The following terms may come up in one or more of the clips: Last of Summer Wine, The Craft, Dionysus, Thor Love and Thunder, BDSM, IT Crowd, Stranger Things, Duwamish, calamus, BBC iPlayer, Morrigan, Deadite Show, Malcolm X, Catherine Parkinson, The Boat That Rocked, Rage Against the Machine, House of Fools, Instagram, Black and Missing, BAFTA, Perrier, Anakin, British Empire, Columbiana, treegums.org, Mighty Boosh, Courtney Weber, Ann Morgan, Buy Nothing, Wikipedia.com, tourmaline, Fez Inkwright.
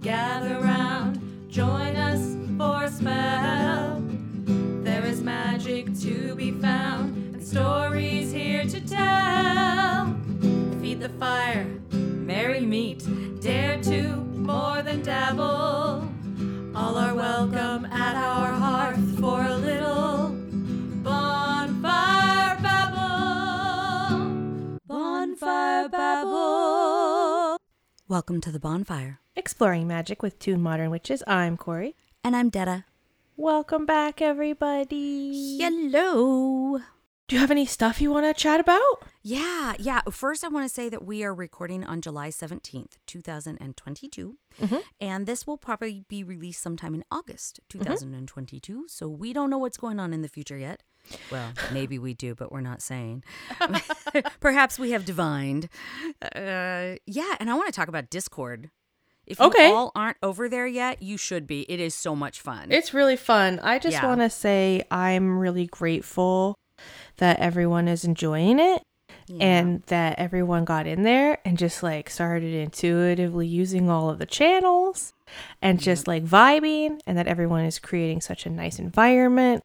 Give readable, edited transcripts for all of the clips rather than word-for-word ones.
gather round, join us for a spell. There is magic to be found, and stories here to tell. Feed the fire, merry meet, dare to more than dabble. All are welcome at our hearth for a little bonfire babble. Bonfire babble. Welcome to the bonfire. Exploring magic with two modern witches. I'm Corey. And I'm Detta. Welcome back, everybody. Hello. Do you have any stuff you want to chat about? Yeah. First, I want to say that we are recording on July 17th, 2022. Mm-hmm. And this will probably be released sometime in August, 2022. Mm-hmm. So we don't know what's going on in the future yet. Well, maybe we do, but we're not saying. Perhaps we have divined. And I want to talk about Discord. If you all aren't over there yet, you should be. It is so much fun. It's really fun. I just want to say I'm really grateful that everyone is enjoying it. Yeah. And that everyone got in there and just like started intuitively using all of the channels and just like vibing, and that everyone is creating such a nice environment,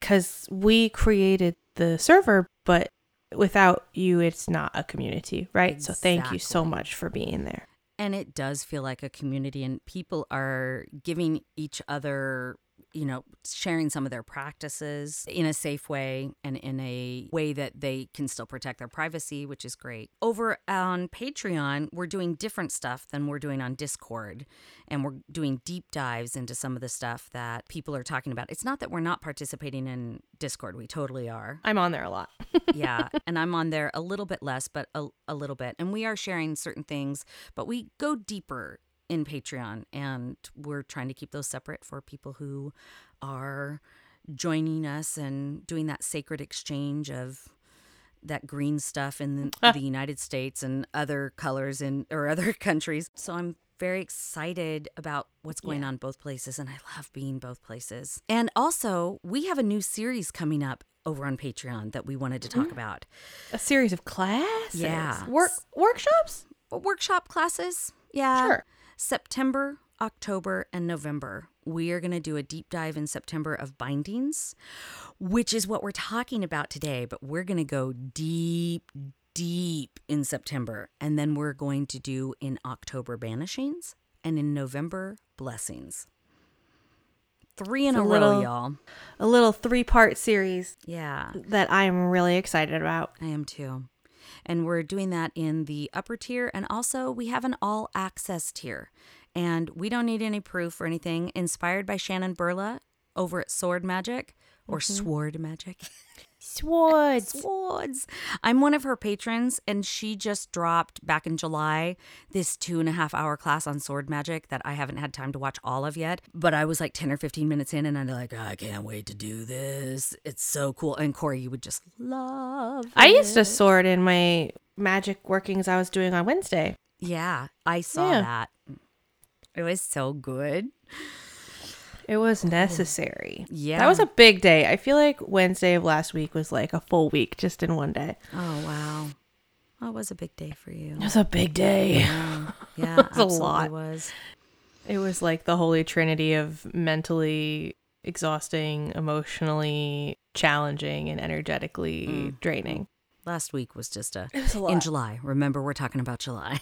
because we created the server, but without you, it's not a community, right? Exactly. So thank you so much for being there. And it does feel like a community, and people are giving each other, you know, sharing some of their practices in a safe way and in a way that they can still protect their privacy, which is great. Over on Patreon, we're doing different stuff than we're doing on Discord. And we're doing deep dives into some of the stuff that people are talking about. It's not that we're not participating in Discord. We totally are. I'm on there a lot. Yeah. And I'm on there a little bit less, but a little bit. And we are sharing certain things, but we go deeper in Patreon, and we're trying to keep those separate for people who are joining us and doing that sacred exchange of that green stuff in the United States and other colors in or other countries. So I'm very excited about what's going on both places, and I love being both places. And also, we have a new series coming up over on Patreon that we wanted to talk about. A series of classes? Yeah. Workshops? Workshop classes? Yeah. Sure. September, October, and November. We are going to do a deep dive in September of bindings, which is what we're talking about today, but we're going to go deep in September. And then we're going to do in October banishings, and in November blessings. Three in a row, y'all. A little 3-part series. Yeah. That I am really excited about. I am too. And we're doing that in the upper tier. And also, we have an all-access tier. And we don't need any proof or anything. Inspired by Shannon Burla over at Sword Magic. Or Sword Magic. Swords. I'm one of her patrons, and she just dropped, back in July, this 2.5-hour class on Sword Magic that I haven't had time to watch all of yet. But I was like 10 or 15 minutes in, and I'm like, I can't wait to do this. It's so cool. And Corey, you would just love it. I used a sword in my magic workings I was doing on Wednesday. Yeah, I saw that. It was so good. It was necessary. Yeah. That was a big day. I feel like Wednesday of last week was like a full week just in one day. Oh, wow. Well, it was a big day for you. It was a big day. Yeah, it was a lot. It was like the holy trinity of mentally exhausting, emotionally challenging, and energetically draining. Last week was just it was a lot. In July. Remember, we're talking about July.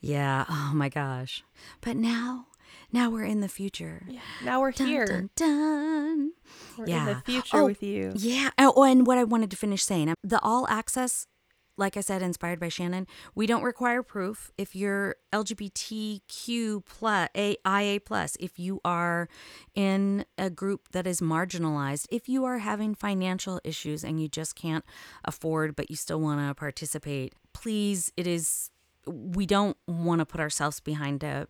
Yeah. Oh, my gosh. But now we're in the future. Yeah. Now we're here. Dun, dun, dun. We're in the future with you. Yeah. Oh, and what I wanted to finish saying, the all access, like I said, inspired by Shannon, we don't require proof. If you're LGBTQ plus, IA plus, if you are in a group that is marginalized, if you are having financial issues and you just can't afford, but you still want to participate, please, we don't want to put ourselves behind a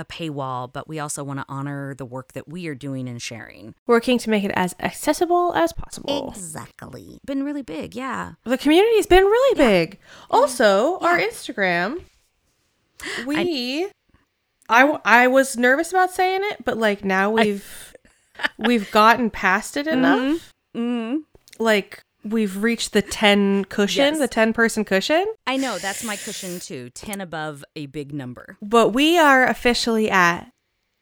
paywall, but we also want to honor the work that we are doing and sharing. Working to make it as accessible as possible. Exactly. Been really big, yeah. The community's been really big. Also, our Instagram, I was nervous about saying it, but like now we've gotten past it enough. Mm-hmm. Like We've reached the 10 cushion, yes. The 10-person cushion. I know, that's my cushion too. 10 above a big number. But we are officially at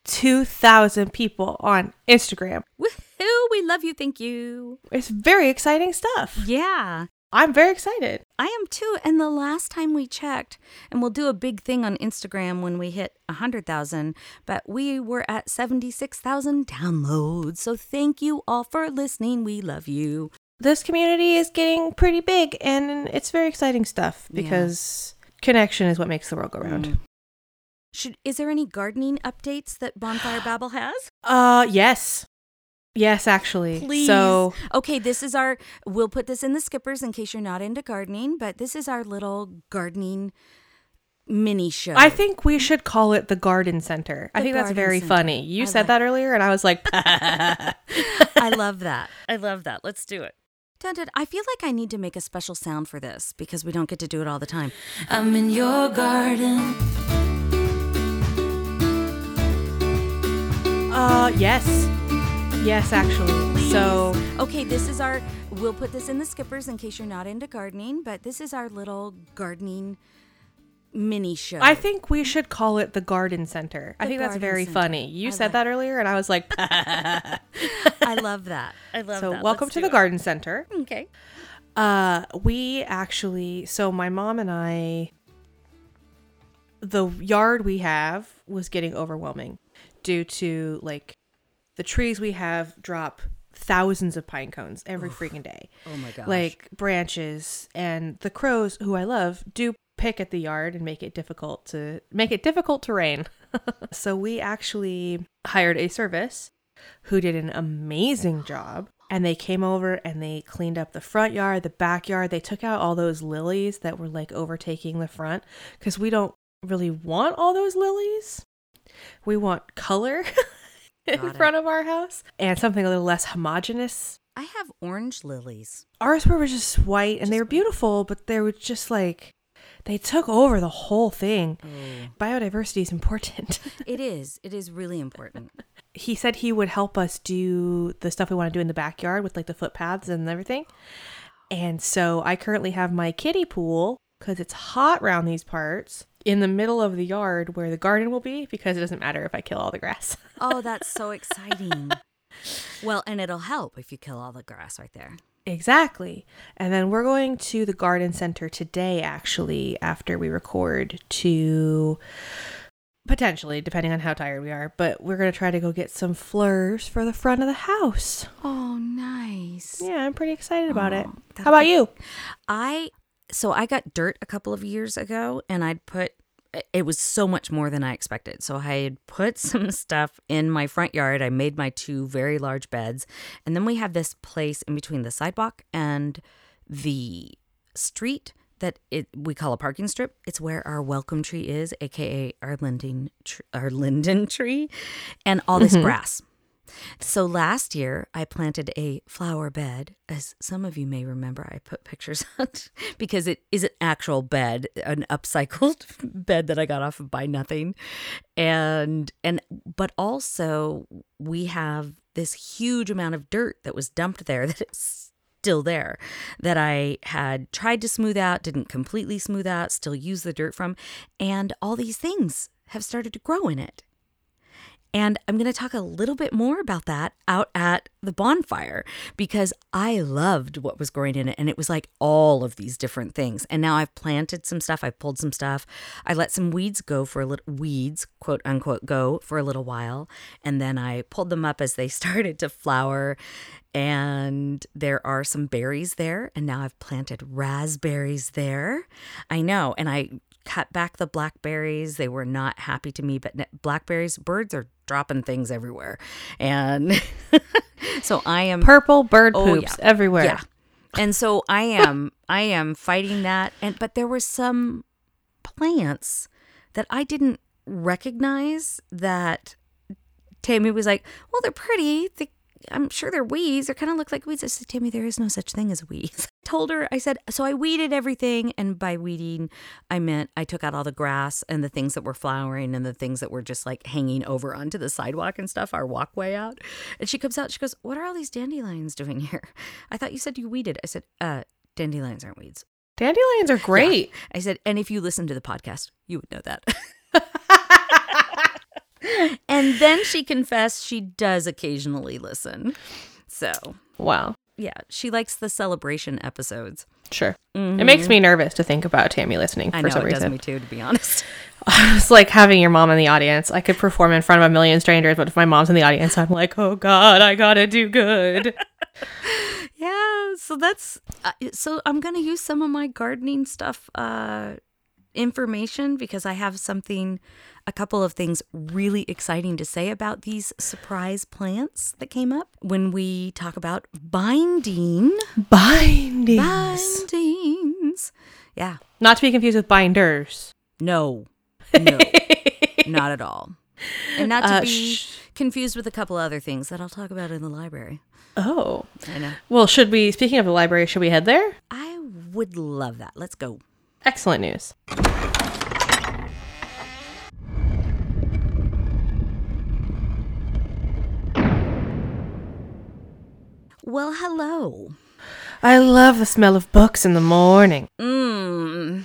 2,000 people on Instagram. Woohoo! We love you. Thank you. It's very exciting stuff. Yeah. I'm very excited. I am too. And the last time we checked, and we'll do a big thing on Instagram when we hit 100,000, but we were at 76,000 downloads. So thank you all for listening. We love you. This community is getting pretty big, and it's very exciting stuff because connection is what makes the world go round. Mm. Is there any gardening updates that Bonfire Babble has? Yes. Yes, actually. Please. So, okay, this is our, we'll put this in the skippers in case you're not into gardening, but this is our little gardening mini show. I think we should call it the Garden Center. I think that's very funny. You said that earlier and I was like, I love that. I love that. Let's do it. Dun, dun, I feel like I need to make a special sound for this because we don't get to do it all the time. I'm in your garden. Yes. Yes, actually. Please. So, okay, this is our, we'll put this in the skippers in case you're not into gardening, but this is our little gardening mini show. I think we should call it the Garden Center. I think that's very funny. You said that earlier and I was like, I love that. I love that. So, welcome to the Garden Center. Okay. We actually, so my mom and I, the yard we have was getting overwhelming due to like, the trees we have drop thousands of pine cones every freaking day. Oh my gosh. Like branches, and the crows, who I love, do pick at the yard and make it difficult to rain. So we actually hired a service who did an amazing job, and they came over and they cleaned up the front yard, the backyard. They took out all those lilies that were like overtaking the front because we don't really want all those lilies. We want color. in front of our house, and something a little less homogenous. I have orange lilies. Ours were just white, and they were beautiful, but they were just like, they took over the whole thing. Mm. Biodiversity is important. It is. It is really important. He said he would help us do the stuff we want to do in the backyard with like the footpaths and everything. And so I currently have my kiddie pool, because it's hot around these parts, in the middle of the yard where the garden will be, because it doesn't matter if I kill all the grass. Oh, that's so exciting. Well, and it'll help if you kill all the grass right there. Exactly. And then we're going to the Garden Center today, actually, after we record, to potentially, depending on how tired we are, but we're going to try to go get some flowers for the front of the house. Oh, nice. Yeah, I'm pretty excited about it. How about you? So I got dirt a couple of years ago, and it was so much more than I expected. So I had put some stuff in my front yard. I made my two very large beds. And then we have this place in between the sidewalk and the street that we call a parking strip. It's where our welcome tree is, a.k.a. our linden tree, and all this grass. So last year, I planted a flower bed. As some of you may remember, I put pictures on because it is an actual bed, an upcycled bed that I got off of Buy Nothing. But also, we have this huge amount of dirt that was dumped there that is still there, that I had tried to smooth out, didn't completely smooth out, still use the dirt from. And all these things have started to grow in it. And I'm going to talk a little bit more about that out at the bonfire, because I loved what was growing in it. And it was like all of these different things. And now I've planted some stuff. I've pulled some stuff. I let some weeds go for a little, quote unquote, go for a little while. And then I pulled them up as they started to flower. And there are some berries there. And now I've planted raspberries there. I know. And I cut back the blackberries. They were not happy to me, but blackberries, birds are dropping things everywhere. And so I am purple bird poops everywhere. Yeah. And so I am fighting that. But there were some plants that I didn't recognize that Tammy was like, well, they're pretty. I'm sure they're weeds. They kind of look like weeds. I said, Tammy, there is no such thing as weeds. told her, I said, so I weeded everything. And by weeding, I meant I took out all the grass and the things that were flowering and the things that were just like hanging over onto the sidewalk and stuff, our walkway out. And she comes out, she goes, what are all these dandelions doing here? I thought you said you weeded. I said, dandelions aren't weeds. Dandelions are great. Yeah. I said, and if you listen to the podcast, you would know that. And then she confessed she does occasionally listen. So. Wow. Yeah. She likes the celebration episodes. Sure. Mm-hmm. It makes me nervous to think about Tammy listening for some reason. I know, it does me too, to be honest. It's like having your mom in the audience. I could perform in front of a million strangers, but if my mom's in the audience, I'm like, oh God, I gotta do good. Yeah. So that's, so I'm going to use some of my gardening stuff information because I have something, a couple of things really exciting to say about these surprise plants that came up when we talk about bindings. Yeah, not to be confused with binders. No Not at all, and not to be confused with a couple other things that I'll talk about in the library. Oh, I know. Well, should we, speaking of the library, should we head there? I would love that. Let's go. Excellent news. Well, hello. I love the smell of books in the morning. And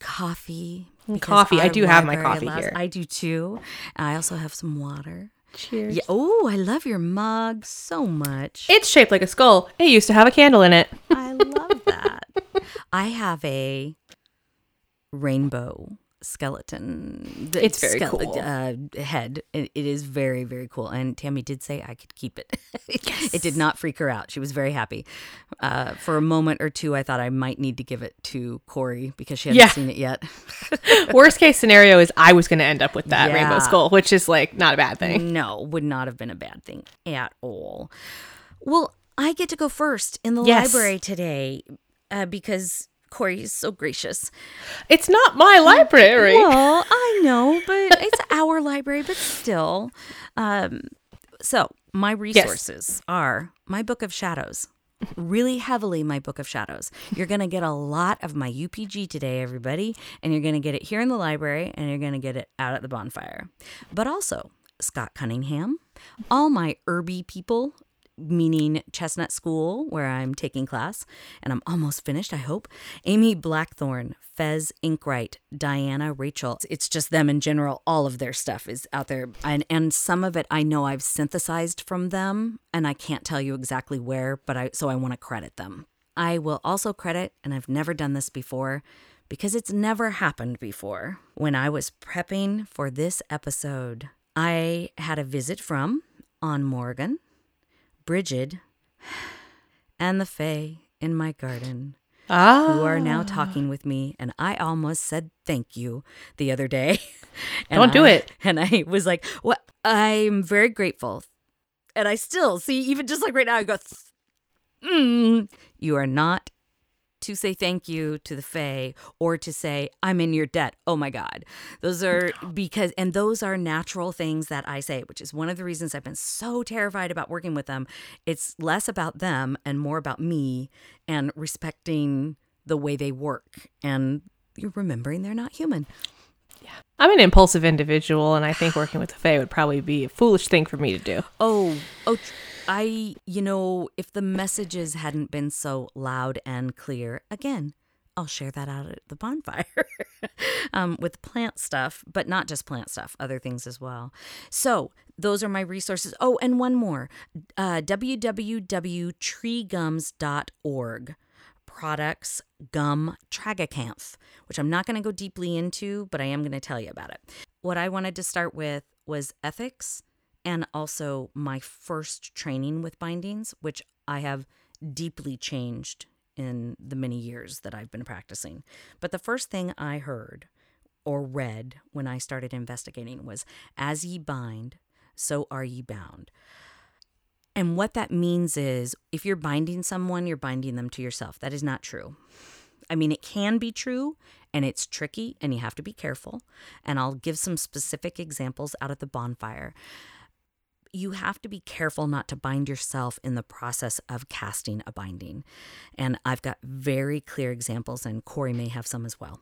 coffee. I do have my coffee here. I do too. I also have some water. Cheers. Yeah. Oh, I love your mug so much. It's shaped like a skull. It used to have a candle in it. I love that. I have a rainbow skeleton. It's very cool. Head. It is very, very cool. And Tammy did say I could keep it. Yes. It did not freak her out. She was very happy. For a moment or two, I thought I might need to give it to Corey because she hadn't seen it yet. Worst case scenario is I was going to end up with that rainbow skull, which is like not a bad thing. No, would not have been a bad thing at all. Well, I get to go first in the library today because Corey is so gracious. It's not my library. Well, I know, but it's our library, but still. So my resources are my Book of Shadows. Really heavily my Book of Shadows. You're going to get a lot of my UPG today, everybody. And you're going to get it here in the library, and you're going to get it out at the bonfire. But also Scott Cunningham, all my herby people, meaning Chestnut School, where I'm taking class, and I'm almost finished, I hope. Amy Blackthorne, Fez Inkwright, Diana Rachel. It's just them in general. All of their stuff is out there. And some of it I know I've synthesized from them, and I can't tell you exactly where, but I want to credit them. I will also credit, and I've never done this before, because it's never happened before. When I was prepping for this episode, I had a visit from Ann Morgan, Bridget, and the Fae in my garden, who are now talking with me, and I almost said thank you the other day. Don't do it. And I was like, "What? Well, I'm very grateful." And I still see, even just like right now, I go, "You are not to say thank you to the Fae or to say I'm in your debt." Oh my God. Those are natural things that I say, which is one of the reasons I've been so terrified about working with them. It's less about them and more about me and respecting the way they work and remembering they're not human. Yeah. I'm an impulsive individual, and I think working with the Fae would probably be a foolish thing for me to do. If the messages hadn't been so loud and clear, again, I'll share that out at the bonfire with plant stuff, but not just plant stuff, other things as well. So those are my resources. Oh, and one more, www.treegums.org. Products, gum, tragacanth, which I'm not going to go deeply into, but I am going to tell you about it. What I wanted to start with was ethics, and also my first training with bindings, which I have deeply changed in the many years that I've been practicing. But the first thing I heard or read when I started investigating was, as ye bind, so are ye bound. And what that means is, if you're binding someone, you're binding them to yourself. That is not true. I mean, it can be true, and it's tricky, and you have to be careful. And I'll give some specific examples out at the bonfire. you have to be careful not to bind yourself in the process of casting a binding. And I've got very clear examples, and Corey may have some as well.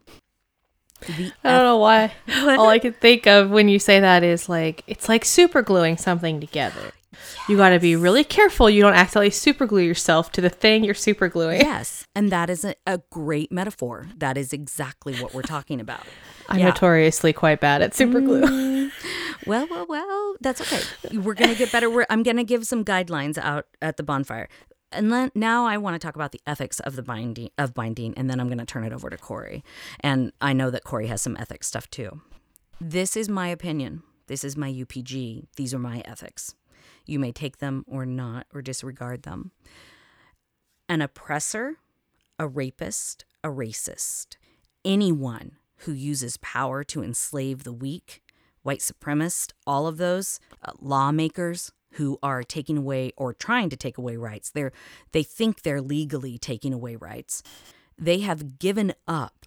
I don't know why. All I can think of when you say that is like, it's like super gluing something together. Yes. You got to be really careful you don't accidentally super glue yourself to the thing you're super gluing. Yes. And that is a great metaphor. That is exactly what we're talking about. I'm notoriously quite bad at super glue. Well, that's okay. We're going to get better. I'm going to give some guidelines out at the bonfire. And now I want to talk about the ethics of the binding, and then I'm going to turn it over to Corey. And I know that Corey has some ethics stuff too. This is my opinion. This is my UPG. These are my ethics. You may take them or not, or disregard them. An oppressor, a rapist, a racist, anyone who uses power to enslave the weak, white supremacists, all of those, lawmakers who are taking away or trying to take away rights. They think they're legally taking away rights. They have given up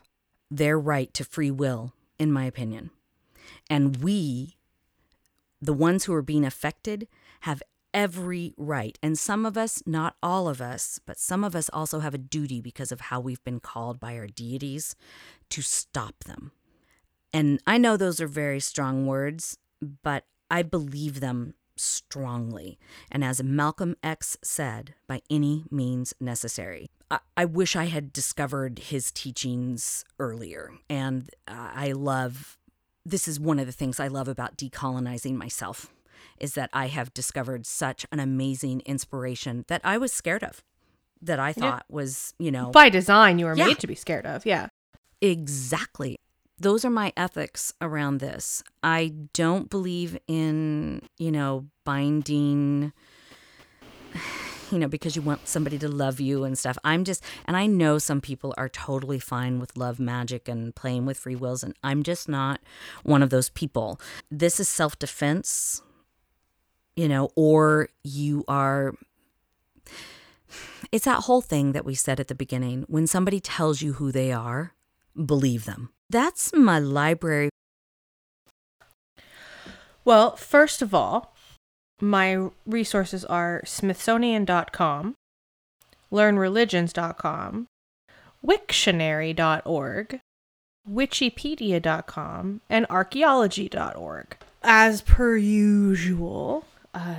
their right to free will, in my opinion. And we, the ones who are being affected, have every right. And some of us, not all of us, but some of us also have a duty because of how we've been called by our deities to stop them. And I know those are very strong words, but I believe them strongly. And as Malcolm X said, by any means necessary. I wish I had discovered his teachings earlier. And this is one of the things I love about decolonizing myself, is that I have discovered such an amazing inspiration that I was scared of, that I thought was, By design, you were made to be scared of. Yeah. Exactly. Those are my ethics around this. I don't believe in, binding, because you want somebody to love you and stuff. And I know some people are totally fine with love magic and playing with free wills, and I'm just not one of those people. This is self-defense, or you are... It's that whole thing that we said at the beginning. When somebody tells you who they are, believe them. That's my library. Well, first of all, my resources are Smithsonian.com, LearnReligions.com, Wiktionary.org, Wikipedia.com, and Archaeology.org. As per usual,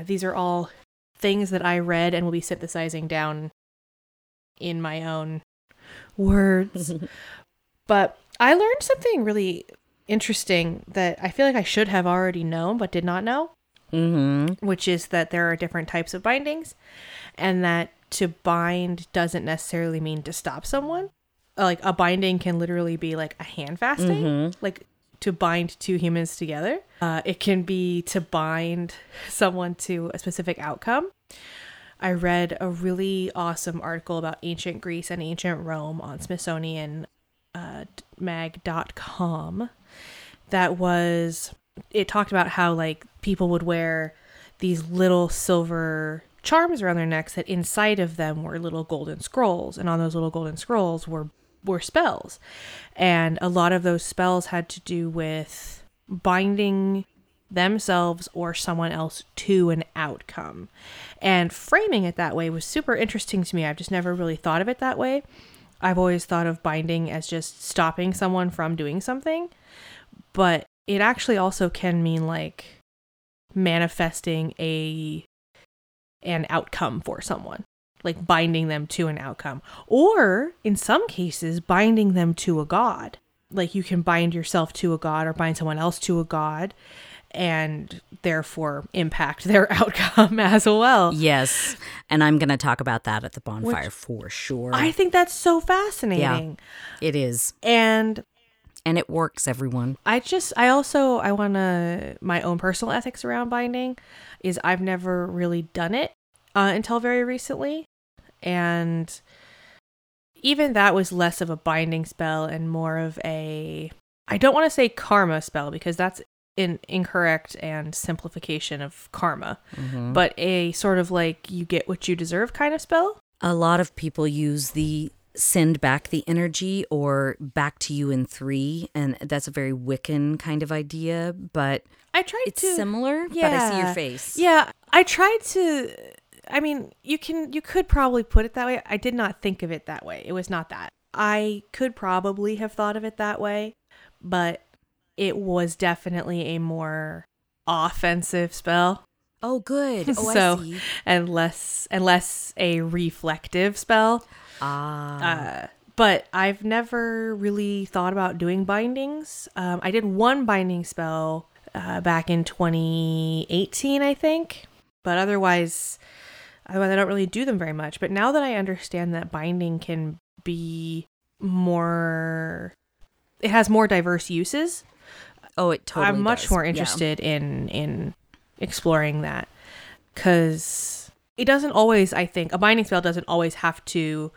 these are all things that I read and will be synthesizing down in my own words. But I learned something really interesting that I feel like I should have already known but did not know, which is that there are different types of bindings, and that to bind doesn't necessarily mean to stop someone. Like a binding can literally be like a hand fasting, like to bind two humans together. It can be to bind someone to a specific outcome. I read a really awesome article about ancient Greece and ancient Rome on Smithsonian mag.com it talked about how like people would wear these little silver charms around their necks that inside of them were little golden scrolls, and on those little golden scrolls were spells, and a lot of those spells had to do with binding themselves or someone else to an outcome, and framing it that way was super interesting to me. I've just never really thought of it that way. I've always thought of binding as just stopping someone from doing something, but it actually also can mean like manifesting an outcome for someone, like binding them to an outcome, or in some cases binding them to a god. Like you can bind yourself to a god or bind someone else to a god and therefore impact their outcome as well. Yes. And I'm going to talk about that at the bonfire for sure. I think that's so fascinating. Yeah, it is. And it works, everyone. I want to, my own personal ethics around binding is I've never really done it until very recently. And even that was less of a binding spell and more of a, I don't want to say karma spell because that's an incorrect and simplification of karma, but a sort of like you get what you deserve kind of spell. A lot of people use the send back the energy or back to you in 3. And that's a very Wiccan kind of idea, but it's similar, yeah, but I see your face. Yeah, I tried to, I mean, you could probably put it that way. I did not think of it that way. It was not that. I could probably have thought of it that way, but it was definitely a more offensive spell. Oh, good. Oh, so, I see. And less a reflective spell. But I've never really thought about doing bindings. I did one binding spell back in 2018, I think. But otherwise, I don't really do them very much. But now that I understand that binding can be more, it has more diverse uses. Oh, it totally does. I'm much more interested in exploring that, because it doesn't always, I think, a binding spell doesn't always have to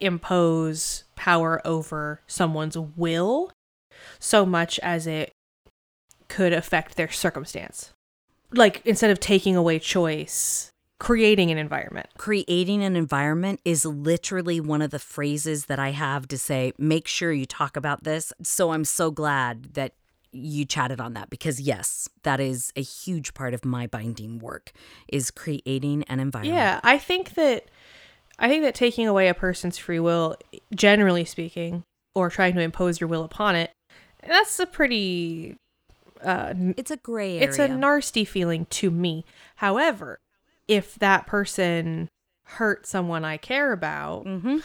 impose power over someone's will so much as it could affect their circumstance. Like, instead of taking away choice, creating an environment. Creating an environment is literally one of the phrases that I have to say, make sure you talk about this. So I'm so glad that you chatted on that, because yes, that is a huge part of my binding work, is creating an environment. Yeah, I think that taking away a person's free will, generally speaking, or trying to impose your will upon it, that's a pretty it's a gray area. It's a nasty feeling to me. However, if that person hurt someone I care about, mm-hmm.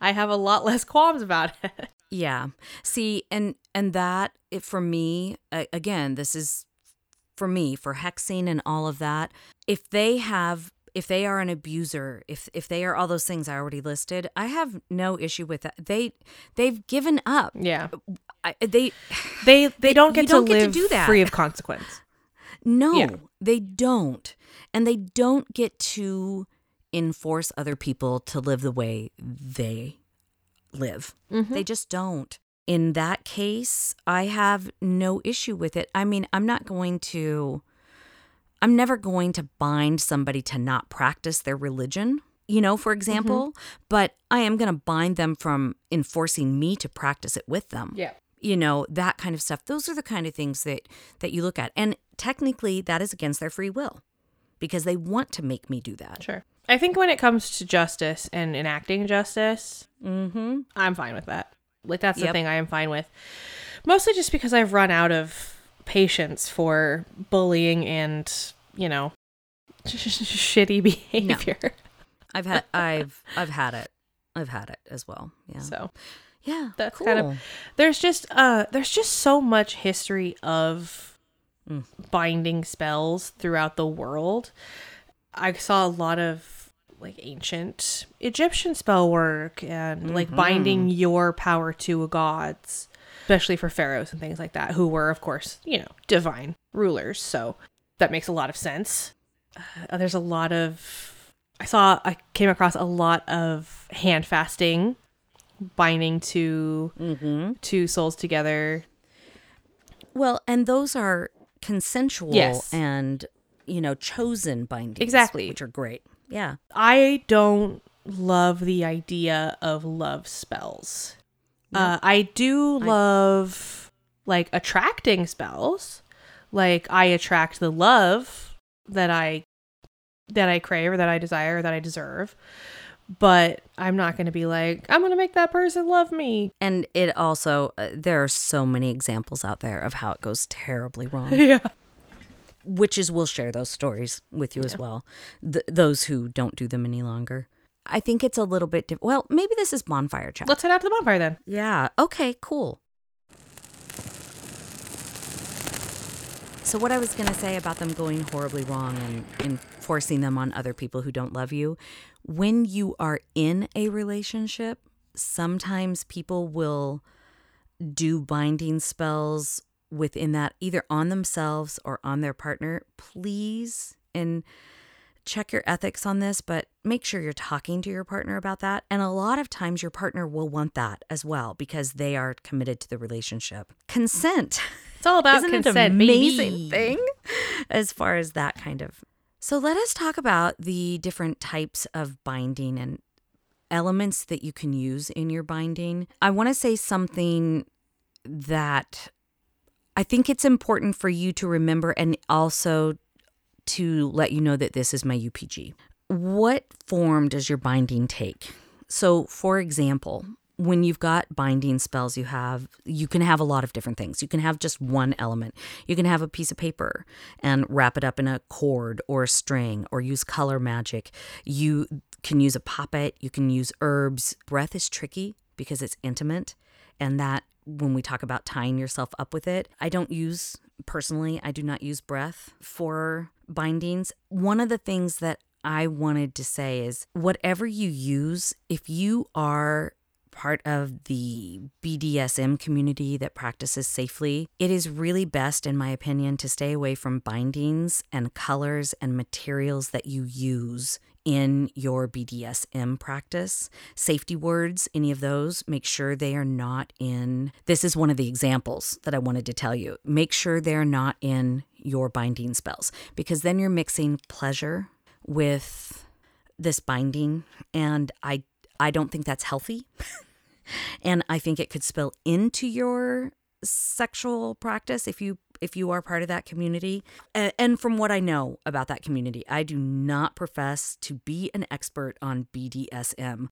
I have a lot less qualms about it. Yeah. See, and that, for me, again, this is for me, for hexing and all of that, if they are an abuser, if they are all those things I already listed, I have no issue with that. They've given up. Yeah. They don't get to live free of consequence. No, yeah. They don't. And they don't get to enforce other people to live the way they live. Mm-hmm. They just don't. In that case, I have no issue with it. I mean, I'm never going to bind somebody to not practice their religion, for example, mm-hmm. but I am going to bind them from enforcing me to practice it with them. Yeah. That kind of stuff. Those are the kind of things that you look at. And technically that is against their free will, because they want to make me do that. Sure. I think when it comes to justice and enacting justice, mm-hmm. I'm fine with that. Like, that's the thing I am fine with. Mostly just because I've run out of patience for bullying and, shitty behavior. No. I've had it as well. Yeah. So, yeah, that's cool. There's just so much history of binding spells throughout the world. I saw a lot of ancient Egyptian spell work and mm-hmm. binding your power to gods, especially for pharaohs and things like that, who were, of course, divine rulers. So that makes a lot of sense. I came across a lot of hand fasting, binding two souls together. Well, and those are consensual and chosen bindings. Exactly. Which are great. Yeah. I don't love the idea of love spells. No. I do love attracting spells. Like, I attract the love that I crave, or that I desire, or that I deserve. But I'm not going to be like, I'm going to make that person love me. And it also, there are so many examples out there of how it goes terribly wrong. Yeah. Witches will share those stories with you as well. Those who don't do them any longer. I think it's a little bit different. Well, maybe this is bonfire chat. Let's head out to the bonfire then. Yeah. Okay, cool. So what I was going to say about them going horribly wrong and forcing them on other people who don't love you, when you are in a relationship, sometimes people will do binding spells within that, either on themselves or on their partner. Please, and check your ethics on this, but make sure you're talking to your partner about that. And a lot of times your partner will want that as well, because they are committed to the relationship. Consent. It's all about consent. Isn't it an amazing thing as far as that kind of. So let us talk about the different types of binding and elements that you can use in your binding. I want to say something that I think it's important for you to remember, and also to let you know that this is my UPG. What form does your binding take? So, for example, when you've got binding spells, you can have a lot of different things. You can have just one element. You can have a piece of paper and wrap it up in a cord or a string, or use color magic. You can use a poppet. You can use herbs. Breath is tricky because it's intimate, and that when we talk about tying yourself up with it, I do not use breath for bindings. One of the things that I wanted to say is whatever you use, if you are part of the BDSM community that practices safely, it is really best, in my opinion, to stay away from bindings and colors and materials that you use in your BDSM practice. Safety words, any of those, make sure they are not in. This is one of the examples that I wanted to tell you. Make sure they're not in your binding spells, because then you're mixing pleasure with this binding, and I don't think that's healthy. And I think it could spill into your sexual practice if you are part of that community. And from what I know about that community, I do not profess to be an expert on BDSM.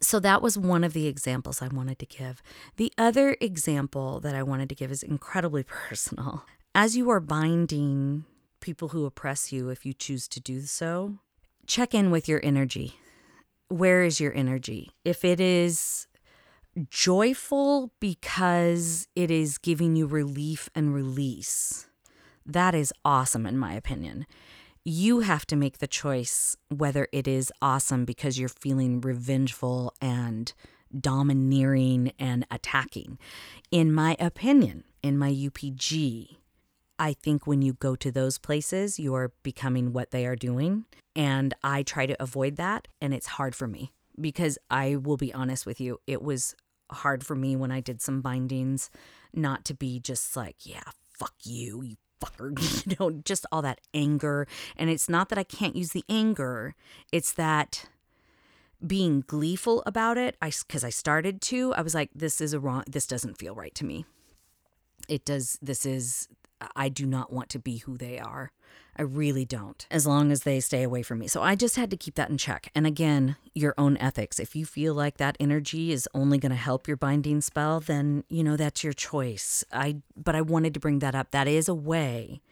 So that was one of the examples I wanted to give. The other example that I wanted to give is incredibly personal. As you are binding people who oppress you, if you choose to do so, check in with your energy. Where is your energy? If it is joyful because it is giving you relief and release, that is awesome, in my opinion. You have to make the choice whether it is awesome because you're feeling revengeful and domineering and attacking. In my opinion, in my UPG, I think when you go to those places, you are becoming what they are doing. And I try to avoid that. And it's hard for me because I will be honest with you. It was hard for me when I did some bindings not to be just like, yeah, fuck you, you fucker, you know, just all that anger. And it's not that I can't use the anger. It's that being gleeful about it, because I started to, I was like, this doesn't feel right to me. I do not want to be who they are. I really don't, as long as they stay away from me. So I just had to keep that in check. And again, your own ethics. If you feel like that energy is only going to help your binding spell, then, you know, that's your choice. But I wanted to bring that up. That is a way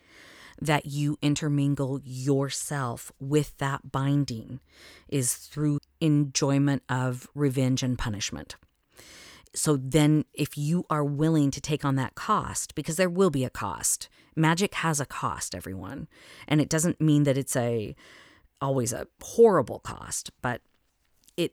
that you intermingle yourself with that binding, is through enjoyment of revenge and punishment. So then if you are willing to take on that cost, because there will be a cost. Magic has a cost, everyone. And it doesn't mean that it's always a horrible cost, but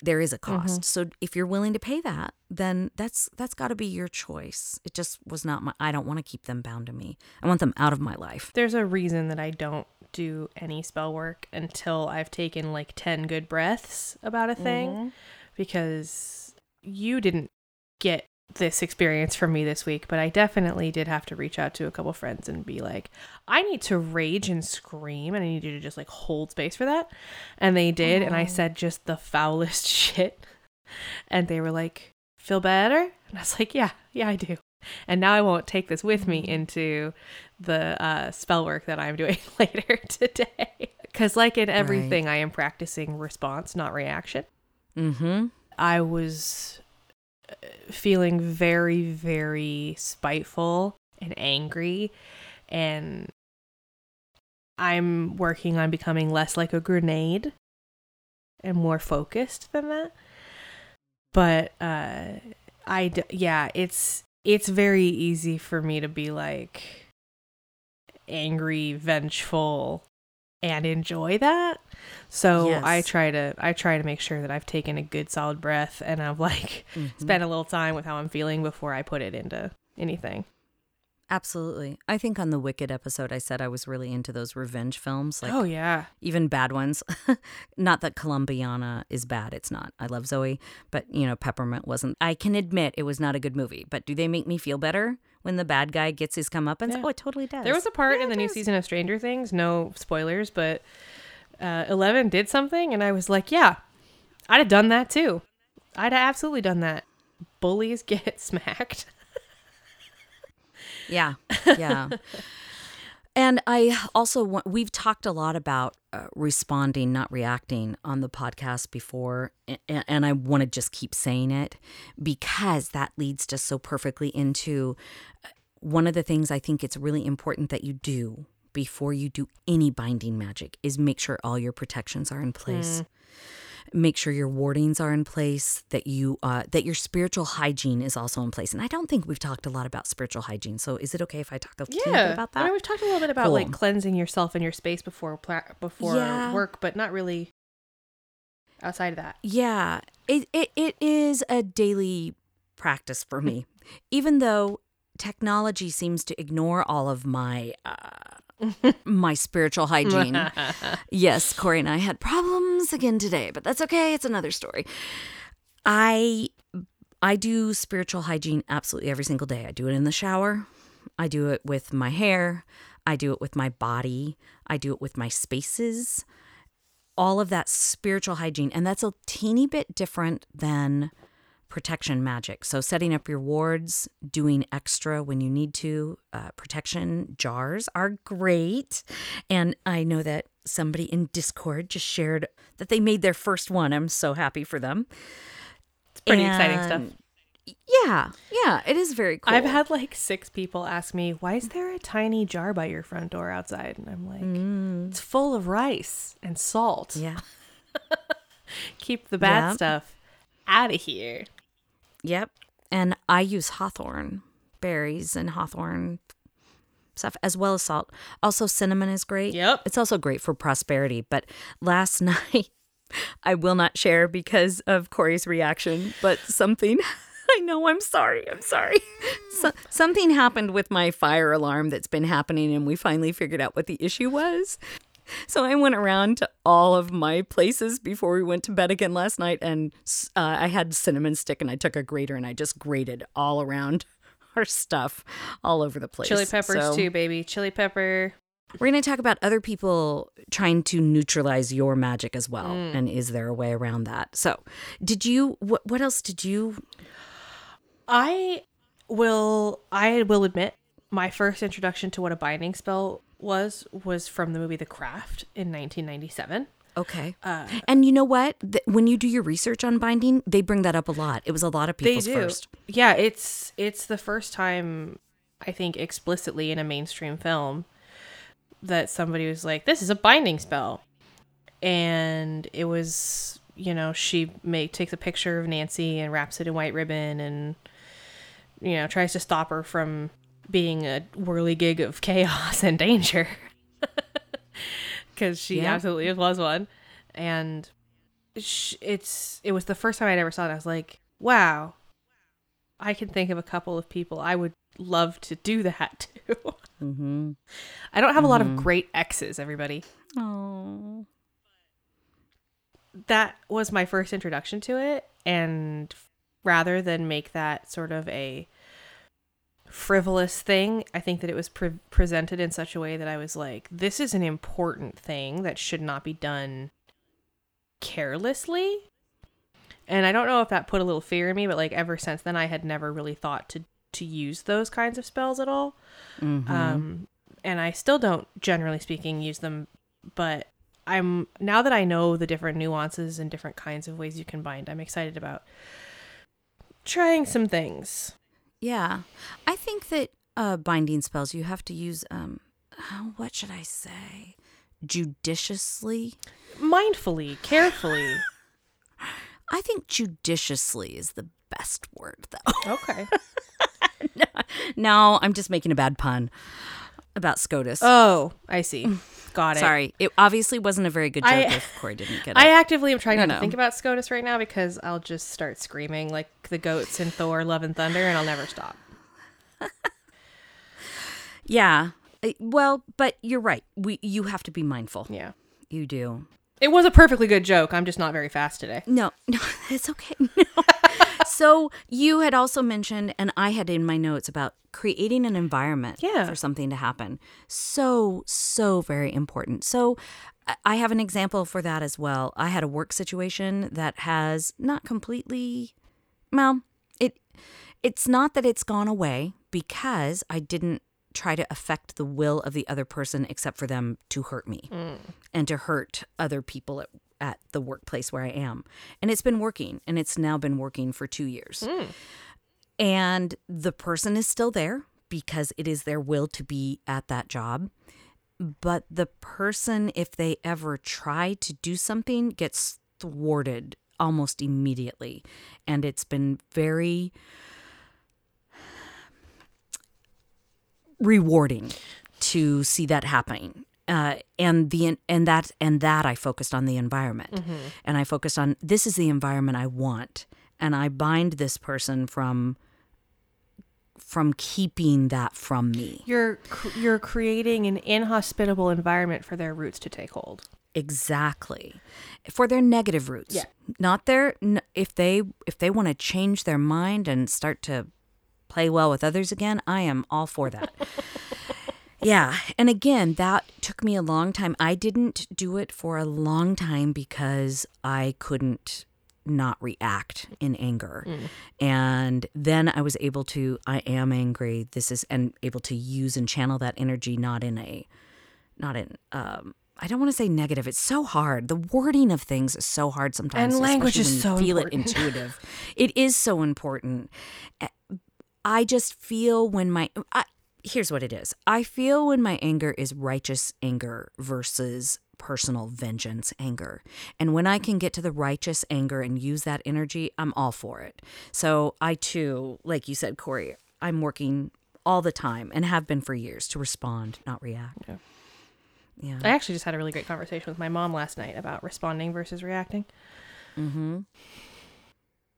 there is a cost. Mm-hmm. So if you're willing to pay that, then that's got to be your choice. It just was not I don't want to keep them bound to me. I want them out of my life. There's a reason that I don't do any spell work until I've taken like 10 good breaths about a thing, mm-hmm. because you didn't get this experience from me this week, but I definitely did have to reach out to a couple friends and be like, I need to rage and scream and I need you to just like hold space for that. And they did. Oh. And I said just the foulest shit, and they were like, feel better? And I was like, yeah, I do. And now I won't take this with me into the spell work that I'm doing later today, because like in everything, right, I am practicing response, not reaction. Mm-hmm. I was feeling very, very spiteful and angry, and I'm working on becoming less like a grenade and more focused than that. But it's very easy for me to be like angry, vengeful, and enjoy that. So yes. I try to make sure that I've taken a good solid breath and I've like mm-hmm. spent a little time with how I'm feeling before I put it into anything. Absolutely. I think on the Wicked episode, I said I was really into those revenge films. Like, oh yeah. Even bad ones. Not that Columbiana is bad. It's not. I love Zoe, but you know, Peppermint wasn't. I can admit it was not a good movie, but do they make me feel better when the bad guy gets his comeuppance? Yeah. Oh, it totally does. There was a part in the new season of Stranger Things, no spoilers, but Eleven did something, and I was like, yeah, I'd have done that too. I'd have absolutely done that. Bullies get smacked. Yeah. Yeah. And I also want, we've talked a lot about responding, not reacting on the podcast before. And I want to just keep saying it because that leads just so perfectly into one of the things I think it's really important that you do before you do any binding magic is make sure all your protections are in place. Make sure your wardings are in place, that your spiritual hygiene is also in place. And I don't think we've talked a lot about spiritual hygiene. So is it okay if I talk a little bit about that? I mean, we've talked a little bit about like cleansing yourself and your space before work, but not really outside of that. Yeah, it is a daily practice for me, even though technology seems to ignore all of my my spiritual hygiene. Yes, Corey and I had problems again today, but that's okay. It's another story. I do spiritual hygiene absolutely every single day. I do it in the shower. I do it with my hair. I do it with my body. I do it with my spaces. All of that spiritual hygiene. And that's a teeny bit different than protection magic. So setting up your wards, doing extra when you need to. Protection jars are great. And I know that somebody in Discord just shared that they made their first one. I'm so happy for them. It's pretty exciting stuff. Yeah. Yeah. It is very cool. I've had like 6 people ask me, why is there a tiny jar by your front door outside? And I'm like, it's full of rice and salt. Yeah. Keep the bad stuff out of here. Yep. And I use hawthorn berries and hawthorn stuff as well as salt. Also, cinnamon is great. Yep. It's also great for prosperity. But last night, I will not share because of Corey's reaction, but something, I know, I'm sorry. Something happened with my fire alarm that's been happening, and we finally figured out what the issue was. So I went around to all of my places before we went to bed again last night, and I had cinnamon stick, and I took a grater, and I just grated all around our stuff all over the place. Chili peppers too, baby. Chili pepper. We're going to talk about other people trying to neutralize your magic as well, and is there a way around that? So did you, what else did you? I will admit my first introduction to what a binding spell was from the movie The Craft in 1997. Okay. And you know what? When you do your research on binding, they bring that up a lot. It was a lot of people's first. Yeah, it's the first time, I think, explicitly in a mainstream film that somebody was like, this is a binding spell. And it was, you know, she takes a picture of Nancy and wraps it in white ribbon and, you know, tries to stop her from being a whirligig of chaos and danger, because she absolutely was one. And it was the first time I'd ever saw it. I was like, wow, I can think of a couple of people I would love to do that to. Mm-hmm. I don't have a lot of great exes, everybody. Oh, that was my first introduction to it. And rather than make that sort of a frivolous thing, I think that it was presented in such a way that I was like, this is an important thing that should not be done carelessly. And I don't know if that put a little fear in me, but like ever since then I had never really thought to use those kinds of spells at all. Mm-hmm. And I still don't, generally speaking, use them, but I'm, now that I know the different nuances and different kinds of ways you can bind, I'm excited about trying some things. Yeah, I think that binding spells, you have to use, what should I say, judiciously? Mindfully, carefully. I think judiciously is the best word, though. Okay. No, I'm just making a bad pun about SCOTUS. Oh, I see. Got it. Sorry, it obviously wasn't a very good joke if Corey didn't get it. I actively am trying not to think about SCOTUS right now because I'll just start screaming like the goats in Thor, Love and Thunder, and I'll never stop. Yeah. Well, but you're right. You have to be mindful. Yeah. You do. It was a perfectly good joke. I'm just not very fast today. No, it's okay. No. So you had also mentioned, and I had in my notes, about creating an environment for something to happen. So very important. So I have an example for that as well. I had a work situation that has not completely, well, it's not that it's gone away because I didn't try to affect the will of the other person except for them to hurt me and to hurt other people at the workplace where I am. And it's been working, and it's now been working for 2 years. And the person is still there because it is their will to be at that job. But the person, if they ever try to do something, gets thwarted almost immediately. And it's been very rewarding to see that happening. And I focused on the environment, and I focused on, this is the environment I want, and I bind this person from keeping that from me. You're creating an inhospitable environment for their roots to take hold. Exactly, for their negative roots, yeah. Not their if they want to change their mind and start to play well with others again. I am all for that. Yeah. And again, that took me a long time. I didn't do it for a long time because I couldn't not react in anger. And then I was able to, I am angry. This is, and able to use and channel that energy, not in I don't want to say negative. It's so hard. The wording of things is so hard sometimes. And language is so important. Feel it intuitive. It is so important. I just feel when here's what it is. I feel when my anger is righteous anger versus personal vengeance anger. And when I can get to the righteous anger and use that energy, I'm all for it. So I too, like you said, Corey, I'm working all the time and have been for years to respond, not react. Yeah. Yeah. I actually just had a really great conversation with my mom last night about responding versus reacting. Mm-hmm.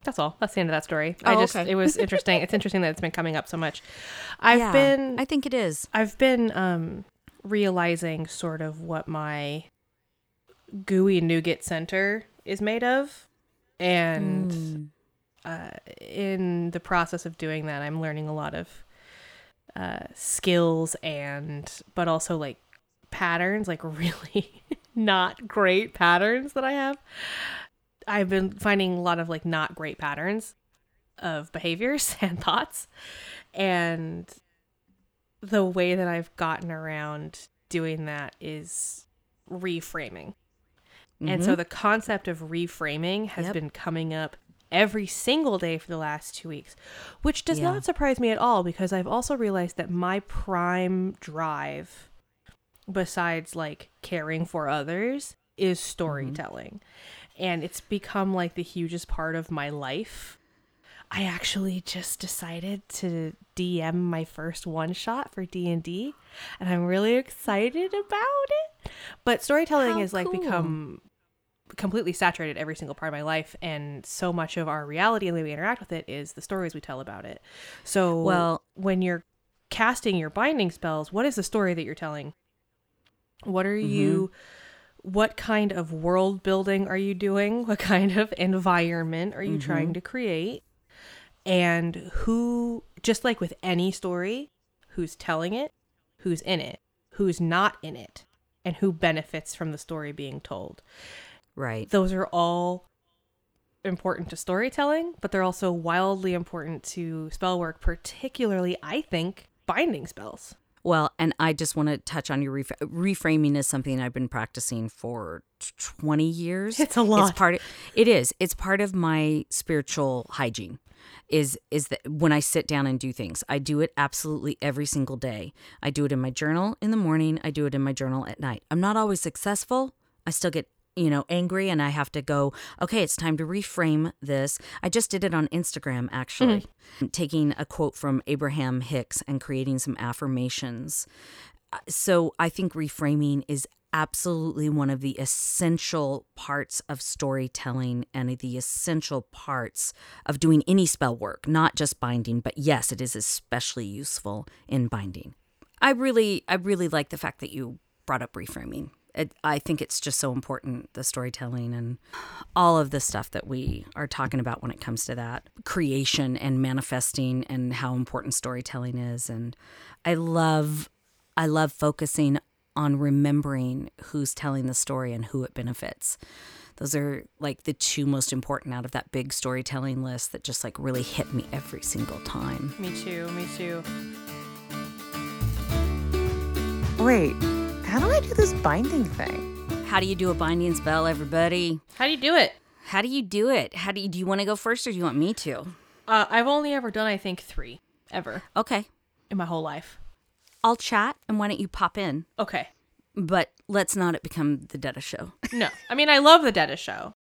That's all. That's the end of that story. It was interesting. It's interesting that it's been coming up so much. I think it is. I've been realizing sort of what my gooey nougat center is made of. And in the process of doing that, I'm learning a lot of skills but also like patterns, like really not great patterns that I have. I've been finding a lot of like not great patterns of behaviors and thoughts, and the way that I've gotten around doing that is reframing. Mm-hmm. And so the concept of reframing has been coming up every single day for the last 2 weeks, which does not surprise me at all, because I've also realized that my prime drive, besides like caring for others, is storytelling. And it's become like the hugest part of my life. I actually just decided to DM my first one shot for D&D, and I'm really excited about it. But storytelling is like become completely saturated every single part of my life, and so much of our reality and the way we interact with it is the stories we tell about it. So when you're casting your binding spells, what is the story that you're telling? What are you... What kind of world building are you doing? What kind of environment are you trying to create? And who, just like with any story, who's telling it, who's in it, who's not in it, and who benefits from the story being told. Right. Those are all important to storytelling, but they're also wildly important to spell work, particularly, I think, binding spells. Well, and I just want to touch on your reframing is something I've been practicing for 20 years. It's a lot. It's part of my spiritual hygiene is that when I sit down and do things, I do it absolutely every single day. I do it in my journal in the morning. I do it in my journal at night. I'm not always successful. I still get angry, and I have to go, okay, it's time to reframe this. I just did it on Instagram, actually, taking a quote from Abraham Hicks and creating some affirmations. So I think reframing is absolutely one of the essential parts of storytelling and the essential parts of doing any spell work, not just binding, but yes, it is especially useful in binding. I really like the fact that you brought up reframing. I think it's just so important, the storytelling and all of the stuff that we are talking about when it comes to that creation and manifesting and how important storytelling is. And I love focusing on remembering who's telling the story and who it benefits. Those are like the two most important out of that big storytelling list that just like really hit me every single time. Me too. Wait, how do I do this binding thing? How do you do a binding spell, everybody? How do you do it? Do you want to go first or do you want me to? I've only ever done, I think, three. Ever. Okay. In my whole life. I'll chat and why don't you pop in? Okay. But let's not it become the Deadite Show. No. I mean, I love the Deadite Show.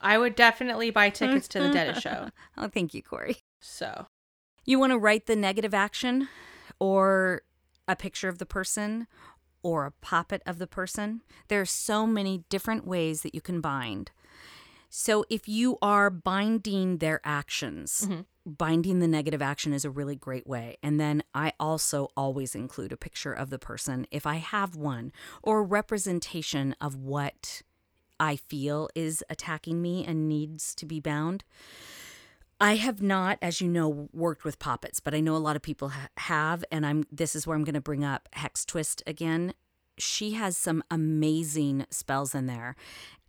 I would definitely buy tickets to the Deadite Show. Oh, thank you, Corey. So. You want to write the negative action or a picture of the person or a poppet of the person? There are so many different ways that you can bind. So if you are binding their actions, mm-hmm. binding the negative action is a really great way. And then I also always include a picture of the person if I have one, or a representation of what I feel is attacking me and needs to be bound. I have not, as you know, worked with poppets, but I know a lot of people have. And this is where I'm going to bring up Hex Twist again. She has some amazing spells in there.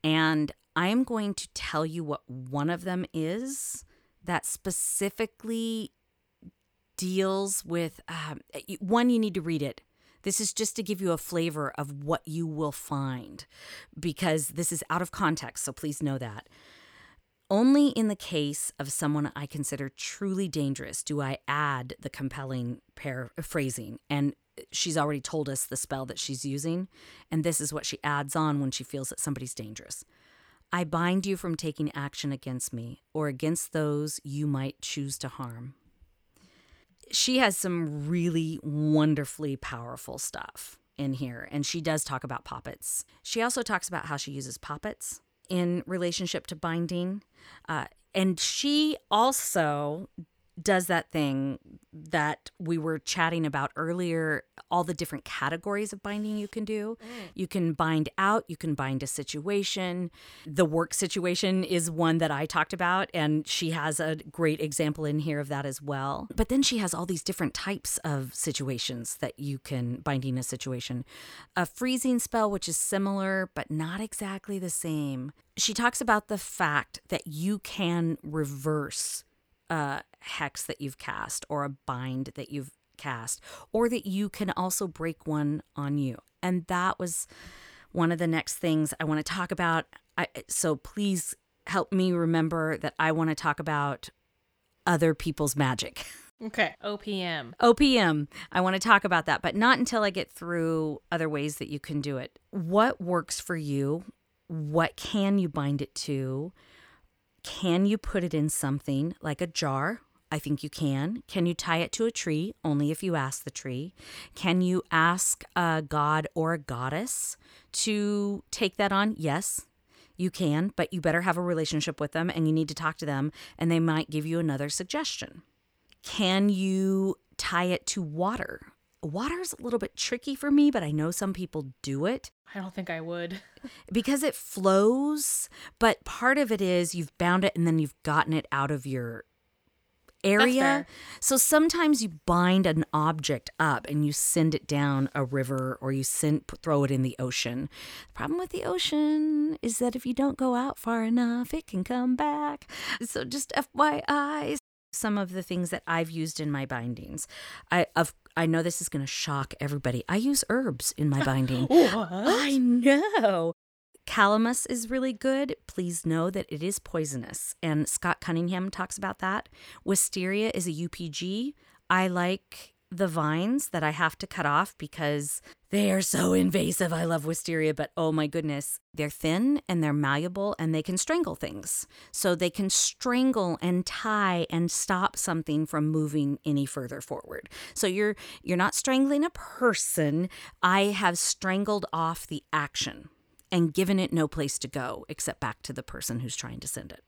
And I am going to tell you what one of them is that specifically deals with, one, you need to read it. This is just to give you a flavor of what you will find because this is out of context, so please know that. Only in the case of someone I consider truly dangerous do I add the compelling paraphrasing, and she's already told us the spell that she's using, and this is what she adds on when she feels that somebody's dangerous. I bind you from taking action against me or against those you might choose to harm. She has some really wonderfully powerful stuff in here, and she does talk about poppets. She also talks about how she uses poppets in relationship to binding, and she also does that thing that we were chatting about earlier, all the different categories of binding you can do. You can bind out, you can bind a situation. The work situation is one that I talked about, and she has a great example in here of that as well. But then she has all these different types of situations that you can binding a situation. A freezing spell, which is similar, but not exactly the same. She talks about the fact that you can reverse a hex that you've cast or a bind that you've cast, or that you can also break one on you. And that was one of the next things I want to talk about. So please help me remember that I want to talk about other people's magic. Okay. OPM. I want to talk about that, but not until I get through other ways that you can do it. What works for you? What can you bind it to? Can you put it in something like a jar? I think you can. Can you tie it to a tree? Only if you ask the tree. Can you ask a god or a goddess to take that on? Yes, you can, but you better have a relationship with them and you need to talk to them and they might give you another suggestion. Can you tie it to water? Water is a little bit tricky for me, but I know some people do it. I don't think I would. Because it flows, but part of it is you've bound it and then you've gotten it out of your area. So sometimes you bind an object up and you send it down a river or you throw it in the ocean. The problem with the ocean is that if you don't go out far enough, it can come back. So just FYI, some of the things that I've used in my bindings. I know this is going to shock everybody. I use herbs in my binding. What? I know. Calamus is really good. Please know that it is poisonous. And Scott Cunningham talks about that. Wisteria is a UPG. I like the vines that I have to cut off because they are so invasive. I love wisteria, but oh my goodness, they're thin and they're malleable and they can strangle things. So they can strangle and tie and stop something from moving any further forward. So you're not strangling a person. I have strangled off the action and given it no place to go except back to the person who's trying to send it.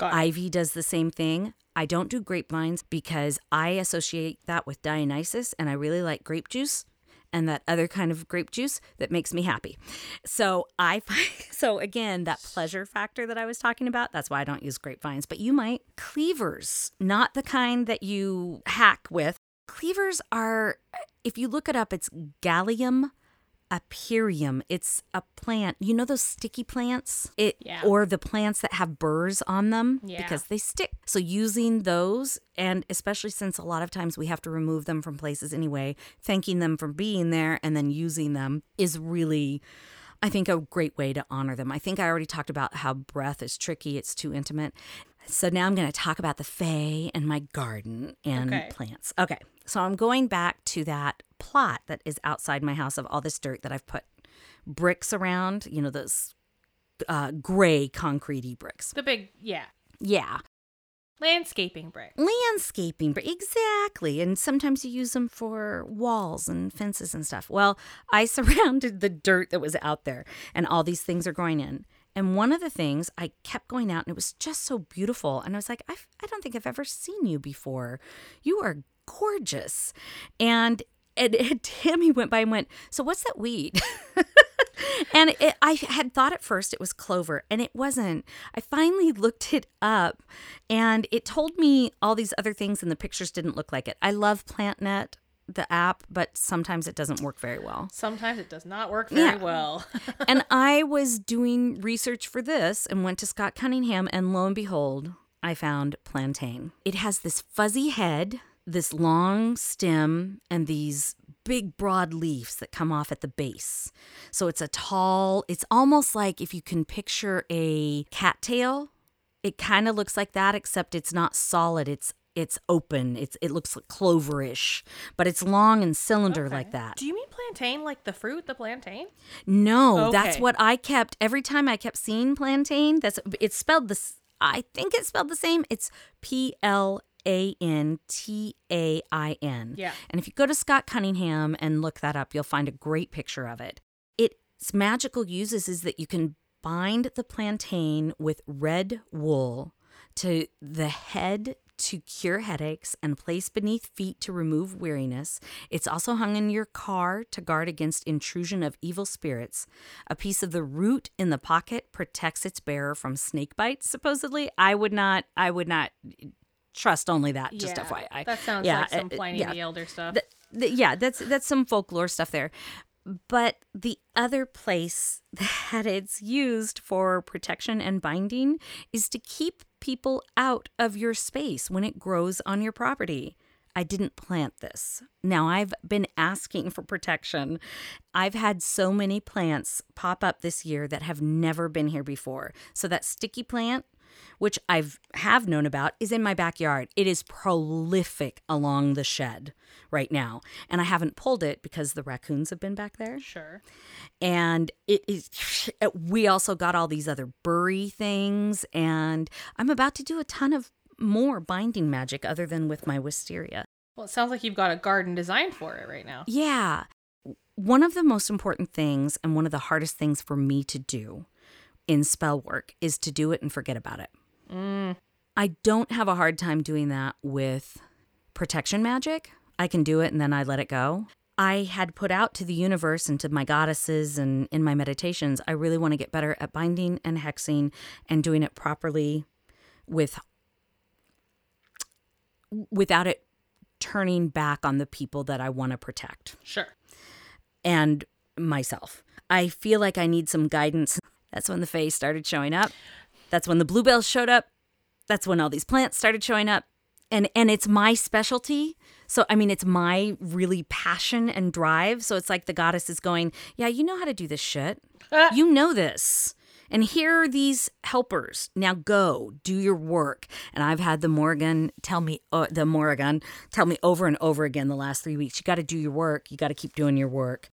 Ivy does the same thing. I don't do grapevines because I associate that with Dionysus and I really like grape juice and that other kind of grape juice that makes me happy. So again, that pleasure factor that I was talking about, that's why I don't use grapevines, but you might. Cleavers, not the kind that you hack with. Cleavers are, if you look it up, it's gallium Aperium. It's a plant. You know those sticky plants? Or the plants that have burrs on them because they stick. So using those, and especially since a lot of times we have to remove them from places anyway, thanking them for being there and then using them is really, I think, a great way to honor them. I think I already talked about how breath is tricky. It's too intimate. So now I'm going to talk about the Fae and my garden and plants. Okay. So I'm going back to that plot that is outside my house of all this dirt that I've put bricks around, you know, those gray concretey bricks. The big, yeah. Landscaping brick. Landscaping brick, exactly. And sometimes you use them for walls and fences and stuff. Well, I surrounded the dirt that was out there and all these things are growing in. And one of the things, I kept going out and it was just so beautiful. And I was like, I don't think I've ever seen you before. You are gorgeous. And Tammy went by and went, so what's that weed? And I had thought at first it was clover, and it wasn't. I finally looked it up, and it told me all these other things, and the pictures didn't look like it. I love PlantNet, the app, but sometimes it doesn't work very well. Sometimes it does not work very well. And I was doing research for this and went to Scott Cunningham, and lo and behold, I found plantain. It has this fuzzy head, this long stem, and these big broad leaves that come off at the base. So it's a tall, it's almost like if you can picture a cattail, it kind of looks like that, except it's not solid. It's open. It looks like cloverish, but it's long and cylinder like that. Do you mean plantain like the fruit, the plantain? No, that's what I kept. Every time I kept seeing plantain, it's spelled this. I think it's spelled the same. It's PLANTAIN. Yeah. And if you go to Scott Cunningham and look that up, you'll find a great picture of it. Its magical uses is that you can bind the plantain with red wool to the head to cure headaches and place beneath feet to remove weariness. It's also hung in your car to guard against intrusion of evil spirits. A piece of the root in the pocket protects its bearer from snake bites, supposedly. I would not trust only that, just FYI. That sounds like some Pliny the Elder stuff. That's some folklore stuff there. But the other place that it's used for protection and binding is to keep people out of your space when it grows on your property. I didn't plant this. Now, I've been asking for protection. I've had so many plants pop up this year that have never been here before. So that sticky plant, which I have known about, is in my backyard. It is prolific along the shed right now. And I haven't pulled it because the raccoons have been back there. Sure. And we also got all these other burry things. And I'm about to do a ton of more binding magic other than with my wisteria. Well, it sounds like you've got a garden designed for it right now. Yeah. One of the most important things and one of the hardest things for me to do in spell work is to do it and forget about it. I don't have a hard time doing that with protection magic. I can do it and then I let it go. I had put out to the universe and to my goddesses and in my meditations, I really want to get better at binding and hexing and doing it properly without it turning back on the people that I want to protect. Sure. And myself. I feel like I need some guidance. That's when the Fae started showing up. That's when the bluebells showed up. That's when all these plants started showing up. And it's my specialty. So, I mean, it's my really passion and drive. So it's like the goddess is going, yeah, you know how to do this shit. You know this. And here are these helpers. Now go, do your work. And I've had the Morrigan tell me over and over again the last 3 weeks, you got to do your work. You got to keep doing your work.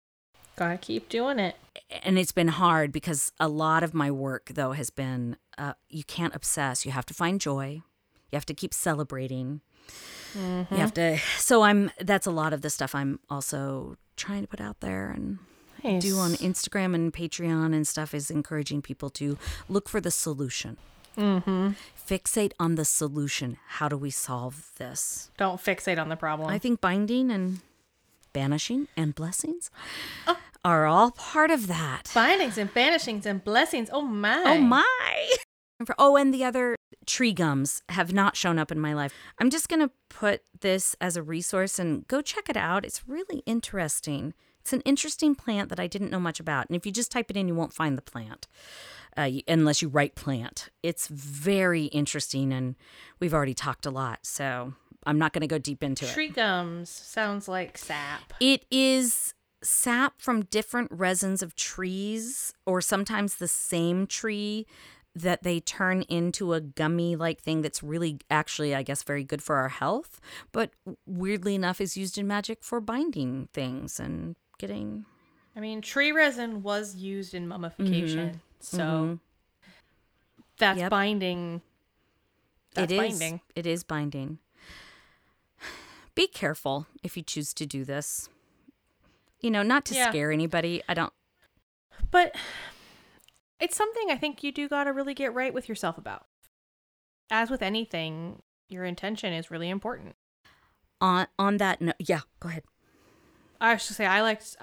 Gotta keep doing it. And it's been hard because a lot of my work, though, has been you can't obsess. You have to find joy. You have to keep celebrating. Mm-hmm. You have to. So that's a lot of the stuff I'm also trying to put out there and do on Instagram and Patreon and stuff is encouraging people to look for the solution. Mm-hmm. Fixate on the solution. How do we solve this? Don't fixate on the problem. I think binding and banishing and blessings are all part of that. Bindings and banishings and blessings. Oh, my. Oh, my. Oh, and the other tree gums have not shown up in my life. I'm just going to put this as a resource and go check it out. It's really interesting. It's an interesting plant that I didn't know much about. And if you just type it in, you won't find the plant unless you write plant. It's very interesting, and we've already talked a lot, so I'm not going to go deep into it. Tree gums sounds like sap. It is sap from different resins of trees, or sometimes the same tree that they turn into a gummy-like thing that's really actually, I guess, very good for our health, but weirdly enough is used in magic for binding things and getting... I mean, tree resin was used in mummification, mm-hmm. so that's yep. binding. That's binding. It is binding. Be careful if you choose to do this. You know, not to scare anybody. I don't... But... It's something I think you do got to really get right with yourself about. As with anything, your intention is really important. On that note, yeah, go ahead. I was just going to say,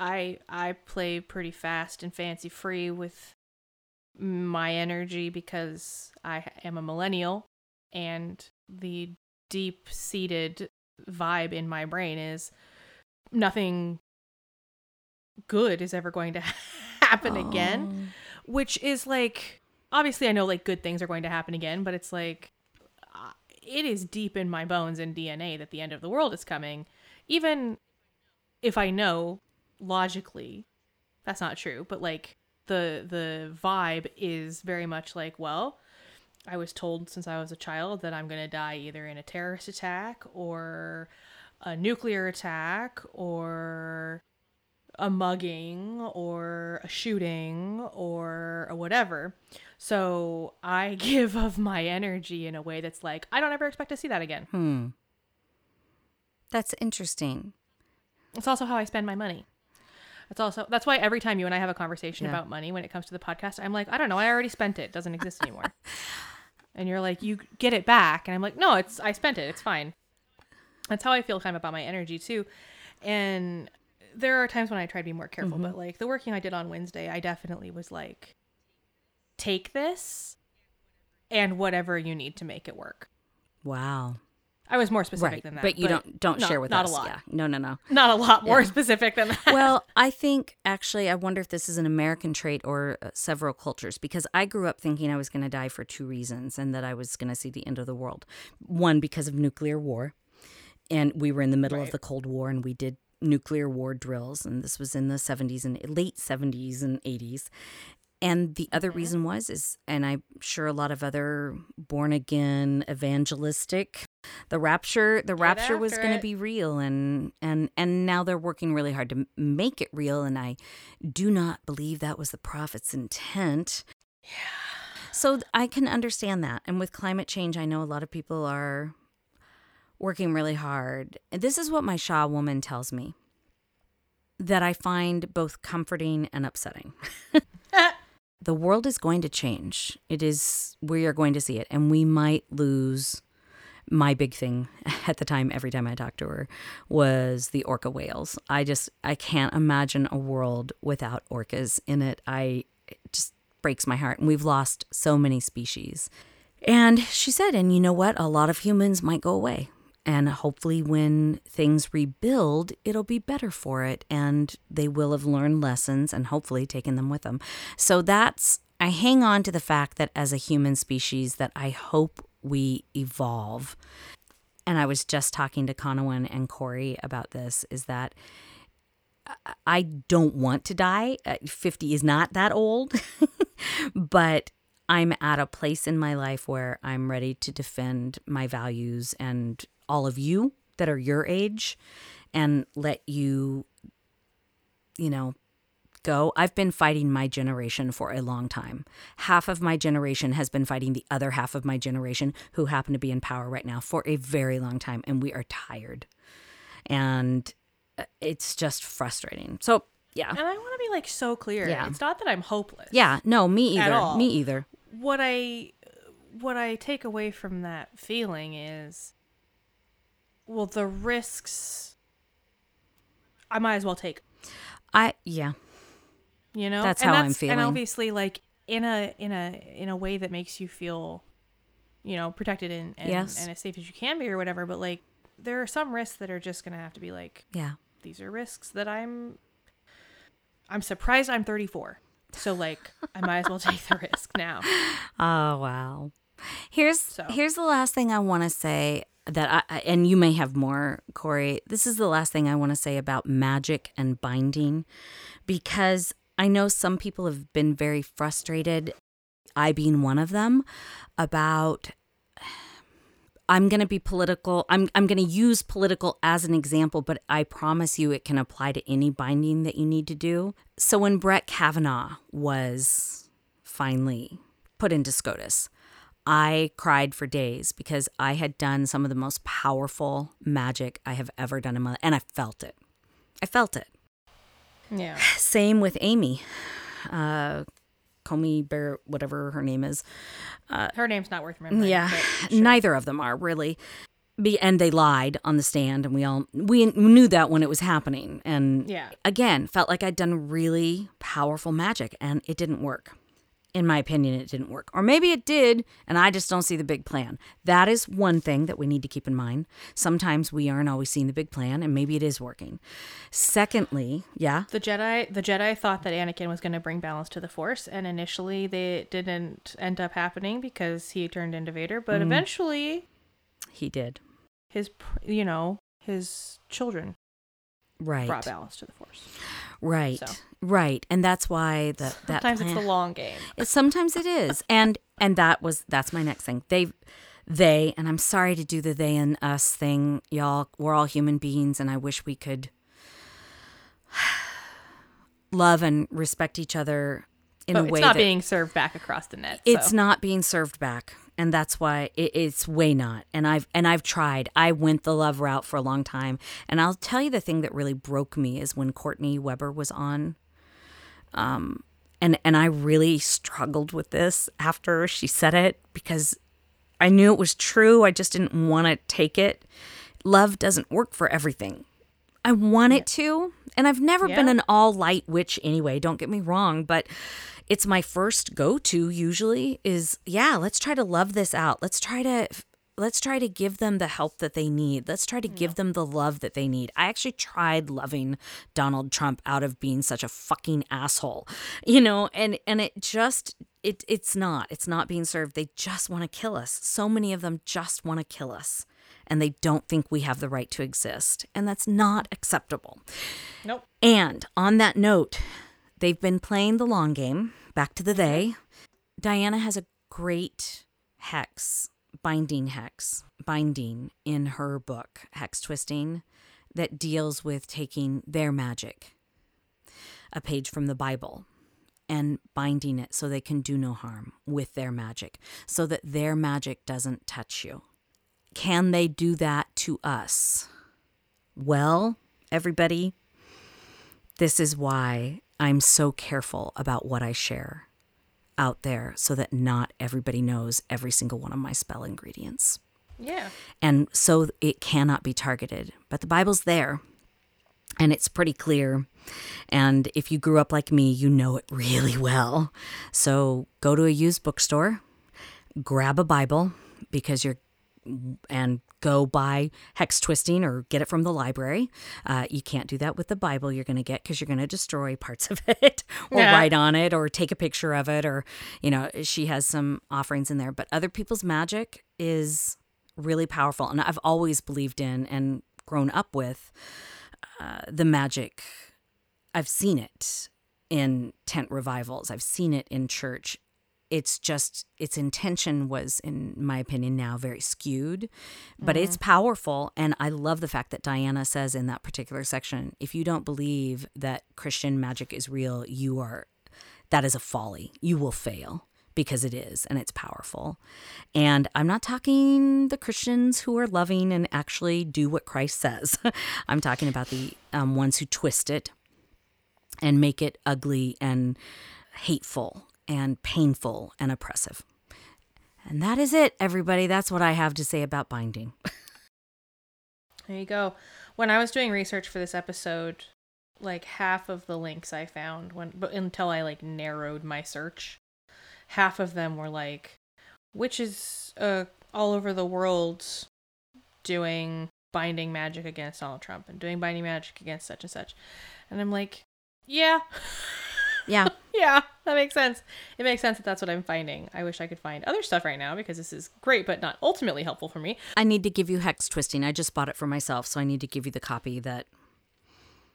I play pretty fast and fancy free with my energy because I am a millennial, and the deep-seated vibe in my brain is nothing good is ever going to happen again. Which is like, obviously I know like good things are going to happen again, but it's like, it is deep in my bones and DNA that the end of the world is coming. Even if I know logically that's not true, but like the vibe is very much like, well, I was told since I was a child that I'm going to die either in a terrorist attack or a nuclear attack or... a mugging or a shooting or whatever. So I give of my energy in a way that's like, I don't ever expect to see that again. That's interesting. It's also how I spend my money. That's why every time you and I have a conversation about money when it comes to the podcast, I'm like, I don't know. I already spent it. It doesn't exist anymore. And you're like, you get it back. And I'm like, no, I spent it. It's fine. That's how I feel kind of about my energy too. And there are times when I try to be more careful, but like the working I did on Wednesday, I definitely was like, take this and whatever you need to make it work. Wow. I was more specific than that. But you don't share with us. Not a lot. Yeah. No. Not a lot more specific than that. Well, I think actually, I wonder if this is an American trait or several cultures, because I grew up thinking I was going to die for two reasons and that I was going to see the end of the world. One, because of nuclear war, and we were in the middle of the Cold War, and we did nuclear war drills, and this was in the 70s and late 70s and 80s. And the other reason was, and I'm sure a lot of other born again evangelistic, the rapture was going to be real, and now they're working really hard to make it real, and I do not believe that was the prophet's intent. Yeah. So I can understand that. And with climate change, I know a lot of people are working really hard. And this is what my Shaw woman tells me that I find both comforting and upsetting. The world is going to change. We are going to see it. And we might lose. My big thing at the time, every time I talked to her, was the orca whales. I can't imagine a world without orcas in it. It just breaks my heart. And we've lost so many species. And she said, and you know what? A lot of humans might go away. And hopefully when things rebuild, it'll be better for it. And they will have learned lessons and hopefully taken them with them. So I hang on to the fact that as a human species that I hope we evolve. And I was just talking to Conowan and Corey about this, is that I don't want to die. 50 is not that old. But I'm at a place in my life where I'm ready to defend my values and all of you that are your age and let you, you know, go. I've been fighting my generation for a long time. Half of my generation has been fighting the other half of my generation who happen to be in power right now for a very long time. And we are tired. And it's just frustrating. So, yeah. And I want to be like so clear. Yeah. It's not that I'm hopeless. Yeah. No, me either. At all. Me either. What I take away from that feeling is, well, the risks I might as well take. You know? That's how I'm feeling. And obviously like in a way that makes you feel, you know, protected and as safe as you can be or whatever, but like there are some risks that are just going to have to be like, yeah, these are risks that I'm I'm surprised I'm 34. So, like, I might as well take the risk now. Oh, wow. Here's the last thing I want to say that and you may have more, Corey. This is the last thing I want to say about magic and binding, because I know some people have been very frustrated, I being one of them, about I'm going to be political. I'm going to use political as an example, but I promise you it can apply to any binding that you need to do. So when Brett Kavanaugh was finally put into SCOTUS, I cried for days because I had done some of the most powerful magic I have ever done in my life, and I felt it. Yeah. Same with Amy. Comey Bear, whatever her name is. Her name's not worth remembering. Yeah. Sure. Neither of them are, really. And they lied on the stand, and we knew that when it was happening. And again, felt like I'd done really powerful magic, and it didn't work. In my opinion, it didn't work. Or maybe it did, and I just don't see the big plan. That is one thing that we need to keep in mind. Sometimes we aren't always seeing the big plan, and maybe it is working. Secondly, The Jedi thought that Anakin was going to bring balance to the Force, and initially they didn't end up happening because he turned into Vader, but eventually... He did. His children brought balance to the Force. Right. So. Right. And that's why that sometimes plan, it's the long game. Sometimes it is. And that's my next thing. They and I'm sorry to do the they and us thing, y'all. We're all human beings, and I wish we could love and respect each other in a way that it's not being served back across the net. It's not being served back. And that's why it's way not. And I've tried. I went the love route for a long time. And I'll tell you the thing that really broke me is when Courtney Weber was on. And I really struggled with this after she said it because I knew it was true. I just didn't want to take it. Love doesn't work for everything. I want it to. And I've never been an all light witch anyway. Don't get me wrong. But it's my first go-to usually is, let's try to love this out. Let's try to give them the help that they need. Let's try to give them the love that they need. I actually tried loving Donald Trump out of being such a fucking asshole, and it just, it's not being served. They just want to kill us. So many of them just want to kill us, and they don't think we have the right to exist. And that's not acceptable. Nope. And on that note, they've been playing the long game, back to the they. Diana has a great hex binding in her book, Hex Twisting, that deals with taking their magic, a page from the Bible, and binding it so they can do no harm with their magic, so that their magic doesn't touch you. Can they do that to us? Well, everybody, this is why I'm so careful about what I share out there so that not everybody knows every single one of my spell ingredients. Yeah. And so it cannot be targeted. But the Bible's there, and it's pretty clear. And if you grew up like me, you know it really well. So go to a used bookstore, grab a Bible, and go buy Hex Twisting or get it from the library. You can't do that with the Bible you're going to get because you're going to destroy parts of it or write on it or take a picture of it or, she has some offerings in there. But other people's magic is really powerful. And I've always believed in and grown up with the magic. I've seen it in tent revivals. I've seen it in church. It's just, its intention was, in my opinion now, very skewed, but it's powerful. And I love the fact that Diana says in that particular section, if you don't believe that Christian magic is real, that is a folly. You will fail because it is, and it's powerful. And I'm not talking the Christians who are loving and actually do what Christ says. I'm talking about the ones who twist it and make it ugly and hateful and painful and oppressive. And that is it, everybody. That's what I have to say about binding. There you go. When I was doing research for this episode, like half of the links I found until I like narrowed my search, half of them were like witches all over the world doing binding magic against Donald Trump and doing binding magic against such and such. And I'm like, Yeah. Yeah. Yeah, that makes sense. It makes sense that that's what I'm finding. I wish I could find other stuff right now because this is great, but not ultimately helpful for me. I need to give you Hex Twisting. I just bought it for myself, so I need to give you the copy that...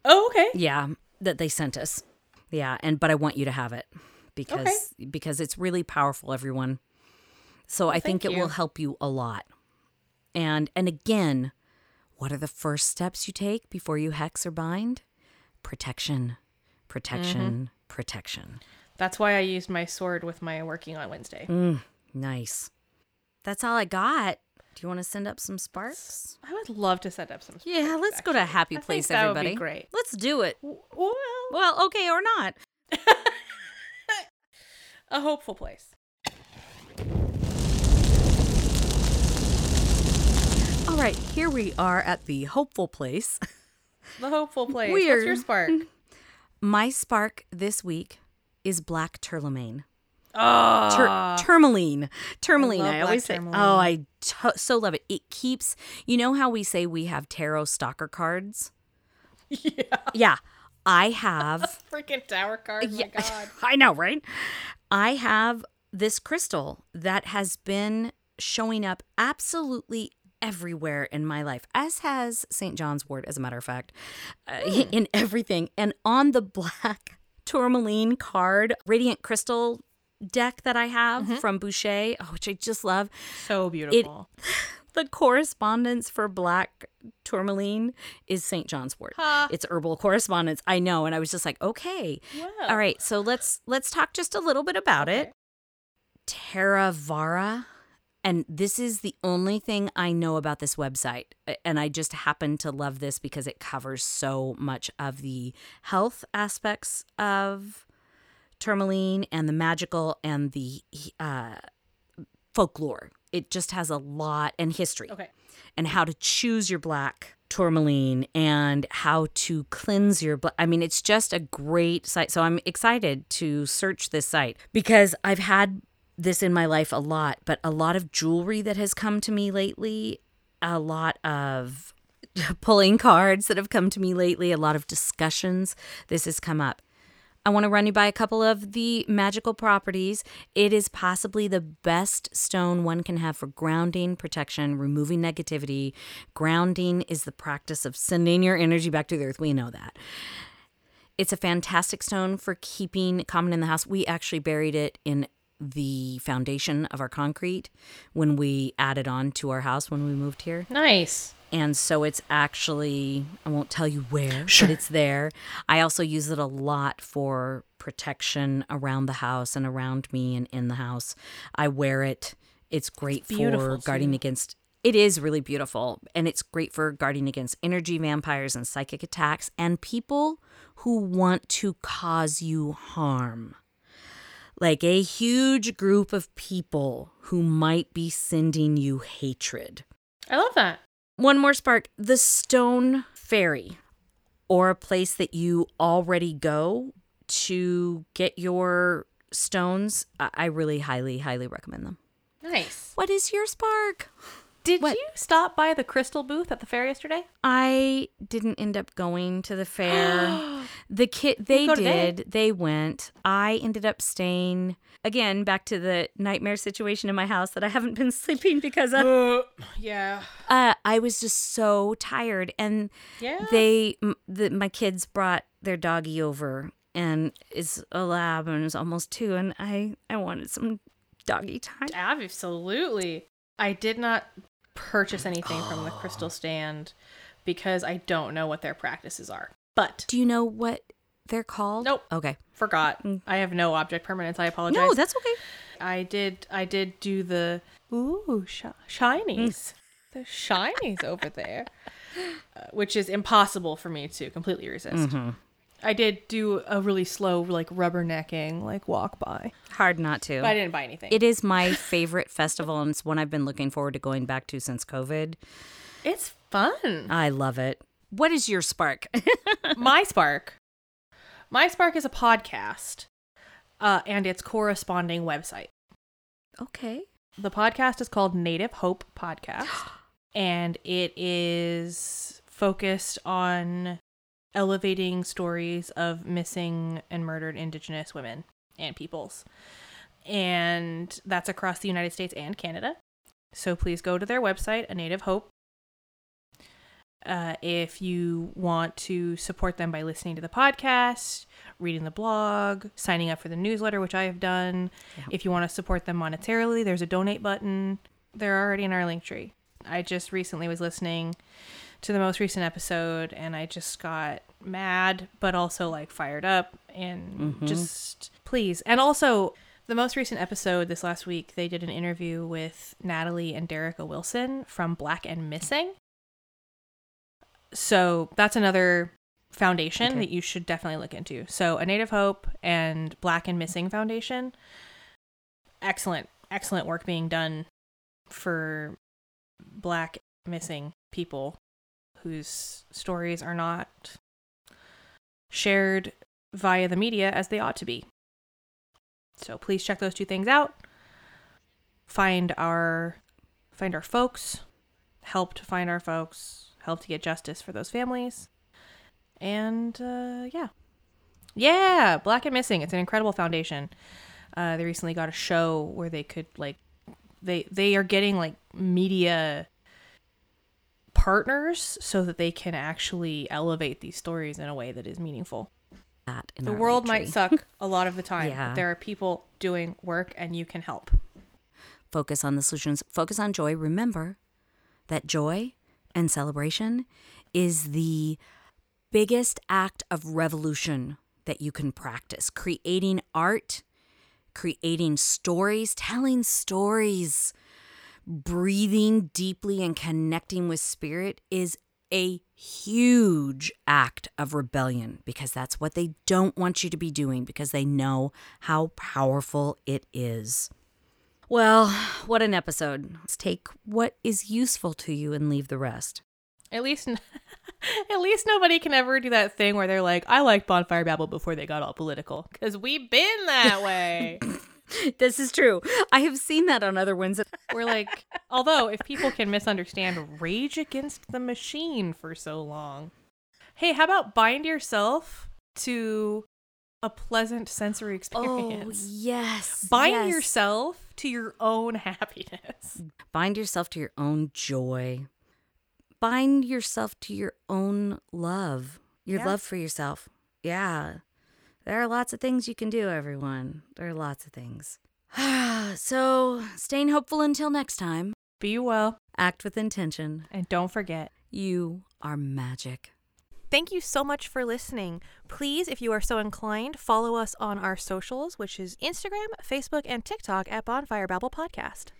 Oh, okay. Yeah, that they sent us. Yeah, but I want you to have it because it's really powerful, everyone. So I think it will help you a lot. And again, what are the first steps you take before you hex or bind? Protection. That's why I used my sword with my working on Wednesday. Nice. That's all I got. Do you want to send up some sparks? I would love to send up some sparks. Yeah, let's go to a happy place, everybody. That would be great. Let's do it. Well, okay, or not. A hopeful place. All right, here we are at the hopeful place. The hopeful place. Weird. What's your spark? My spark this week is black tourmaline. Oh. Tourmaline. Tourmaline. I always say. Tourmaline. Oh, I so love it. It keeps, you know how we say we have tarot stalker cards? Yeah. Yeah. I have. Freaking tower cards. Yeah. My God. I know, right? I have this crystal that has been showing up absolutely everywhere in my life, as has St. John's wort, as a matter of fact, in everything. And on the black tourmaline card, radiant crystal deck that I have from Boucher, which I just love. So beautiful. The correspondence for black tourmaline is St. John's wort. Huh. It's herbal correspondence. I know. And I was just like, okay. Yeah. All right. So let's talk just a little bit about it. Terravara. And this is the only thing I know about this website. And I just happen to love this because it covers so much of the health aspects of tourmaline and the magical and the folklore. It just has a lot, and history. Okay. And how to choose your black tourmaline and how to cleanse your black. I mean, it's just a great site. So I'm excited to search this site because I've had this in my life a lot, but a lot of jewelry that has come to me lately, a lot of pulling cards that have come to me lately, a lot of discussions. This has come up. I want to run you by a couple of the magical properties. It is possibly the best stone one can have for grounding, protection, removing negativity. Grounding is the practice of sending your energy back to the earth. We know that. It's a fantastic stone for keeping common in the house. We actually buried it in the foundation of our concrete when we added on to our house when we moved here. Nice. And so it's actually, I won't tell you where, sure, but it's there. I also use it a lot for protection around the house and around me and in the house. I wear it. It's great for guarding against, it is really beautiful. And it's great for guarding against energy vampires and psychic attacks and people who want to cause you harm. Like a huge group of people who might be sending you hatred. I love that. One more spark. The Stone Fairy, or a place that you already go to get your stones. I really highly, highly recommend them. Nice. What is your spark? Did you stop by the crystal booth at the fair yesterday? I didn't end up going to the fair. The kid, they did. They went. I ended up staying, again, back to the nightmare situation in my house that I haven't been sleeping because of. Yeah. I was just so tired. And my kids brought their doggie over, and it's a lab, and it's almost 2, and I wanted some doggie time. Absolutely. I did not purchase anything from the crystal stand because I don't know what their practices are. But do you know what they're called? Nope. Okay. Forgot. I have no object permanence. I apologize. No, that's okay. I did do the shinies. The shinies over there, which is impossible for me to completely resist. Mm-hmm. I did do a really slow, like, rubbernecking, like, walk by. Hard not to. But I didn't buy anything. It is my favorite festival, and it's one I've been looking forward to going back to since COVID. It's fun. I love it. What is your spark? My spark? My spark is a podcast and its corresponding website. Okay. The podcast is called Native Hope Podcast, and it is focused on elevating stories of missing and murdered Indigenous women and peoples. And that's across the United States and Canada. So please go to their website, A Native Hope, if you want to support them by listening to the podcast, reading the blog, signing up for the newsletter, which I have done. Yeah. If you want to support them monetarily, there's a donate button. They're already in our link tree. I just recently was listening to the most recent episode, and I just got mad, but also like fired up, and just please. And also, the most recent episode this last week, they did an interview with Natalie and Derica Wilson from Black and Missing. So that's another foundation that you should definitely look into. So A Native Hope and Black and Missing Foundation. Excellent, excellent work being done for Black missing people whose stories are not shared via the media as they ought to be. So please check those two things out. Find our folks, help to find our folks, help to get justice for those families. And yeah, Black and Missing. It's an incredible foundation. They recently got a show where they could they are getting media partners so that they can actually elevate these stories in a way that is meaningful. The world might suck a lot of the time, but there are people doing work and you can help. Focus on the solutions. Focus on joy. Remember that joy and celebration is the biggest act of revolution that you can practice. Creating art, creating stories, telling stories, breathing deeply and connecting with spirit is a huge act of rebellion, because that's what they don't want you to be doing, because they know how powerful it is. Well, what an episode. Let's take what is useful to you and leave the rest. At least nobody can ever do that thing where they're like, I like Bonfire Babble before they got all political, because we've been that way. This is true. I have seen that on other ones. We're like, although if people can misunderstand Rage Against the Machine for so long. Hey, how about bind yourself to a pleasant sensory experience? Oh, yes. Bind yourself to your own happiness. Bind yourself to your own joy. Bind yourself to your own love. Your love for yourself. Yeah. There are lots of things you can do, everyone. There are lots of things. So, staying hopeful until next time. Be well. Act with intention. And don't forget, you are magic. Thank you so much for listening. Please, if you are so inclined, follow us on our socials, which is Instagram, Facebook, and TikTok at Bonfire Babble Podcast.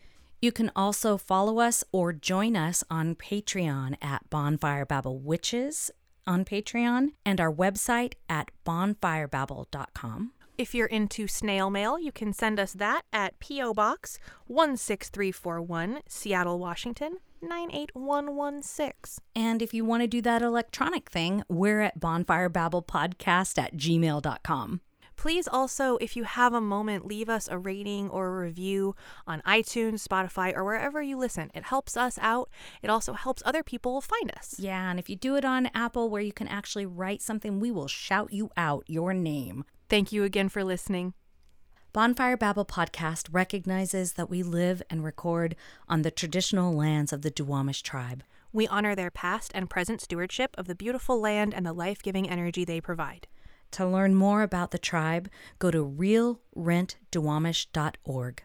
You can also follow us or join us on Patreon at Bonfire Babble Witches on Patreon, and our website at bonfirebabble.com. If you're into snail mail, you can send us that at P.O. Box 16341, Seattle, Washington, 98116. And if you want to do that electronic thing, we're at bonfirebabblepodcast@gmail.com. Please also, if you have a moment, leave us a rating or a review on iTunes, Spotify, or wherever you listen. It helps us out. It also helps other people find us. Yeah, and if you do it on Apple, where you can actually write something, we will shout you out, your name. Thank you again for listening. Bonfire Babble Podcast recognizes that we live and record on the traditional lands of the Duwamish tribe. We honor their past and present stewardship of the beautiful land and the life-giving energy they provide. To learn more about the tribe, go to realrentduwamish.org.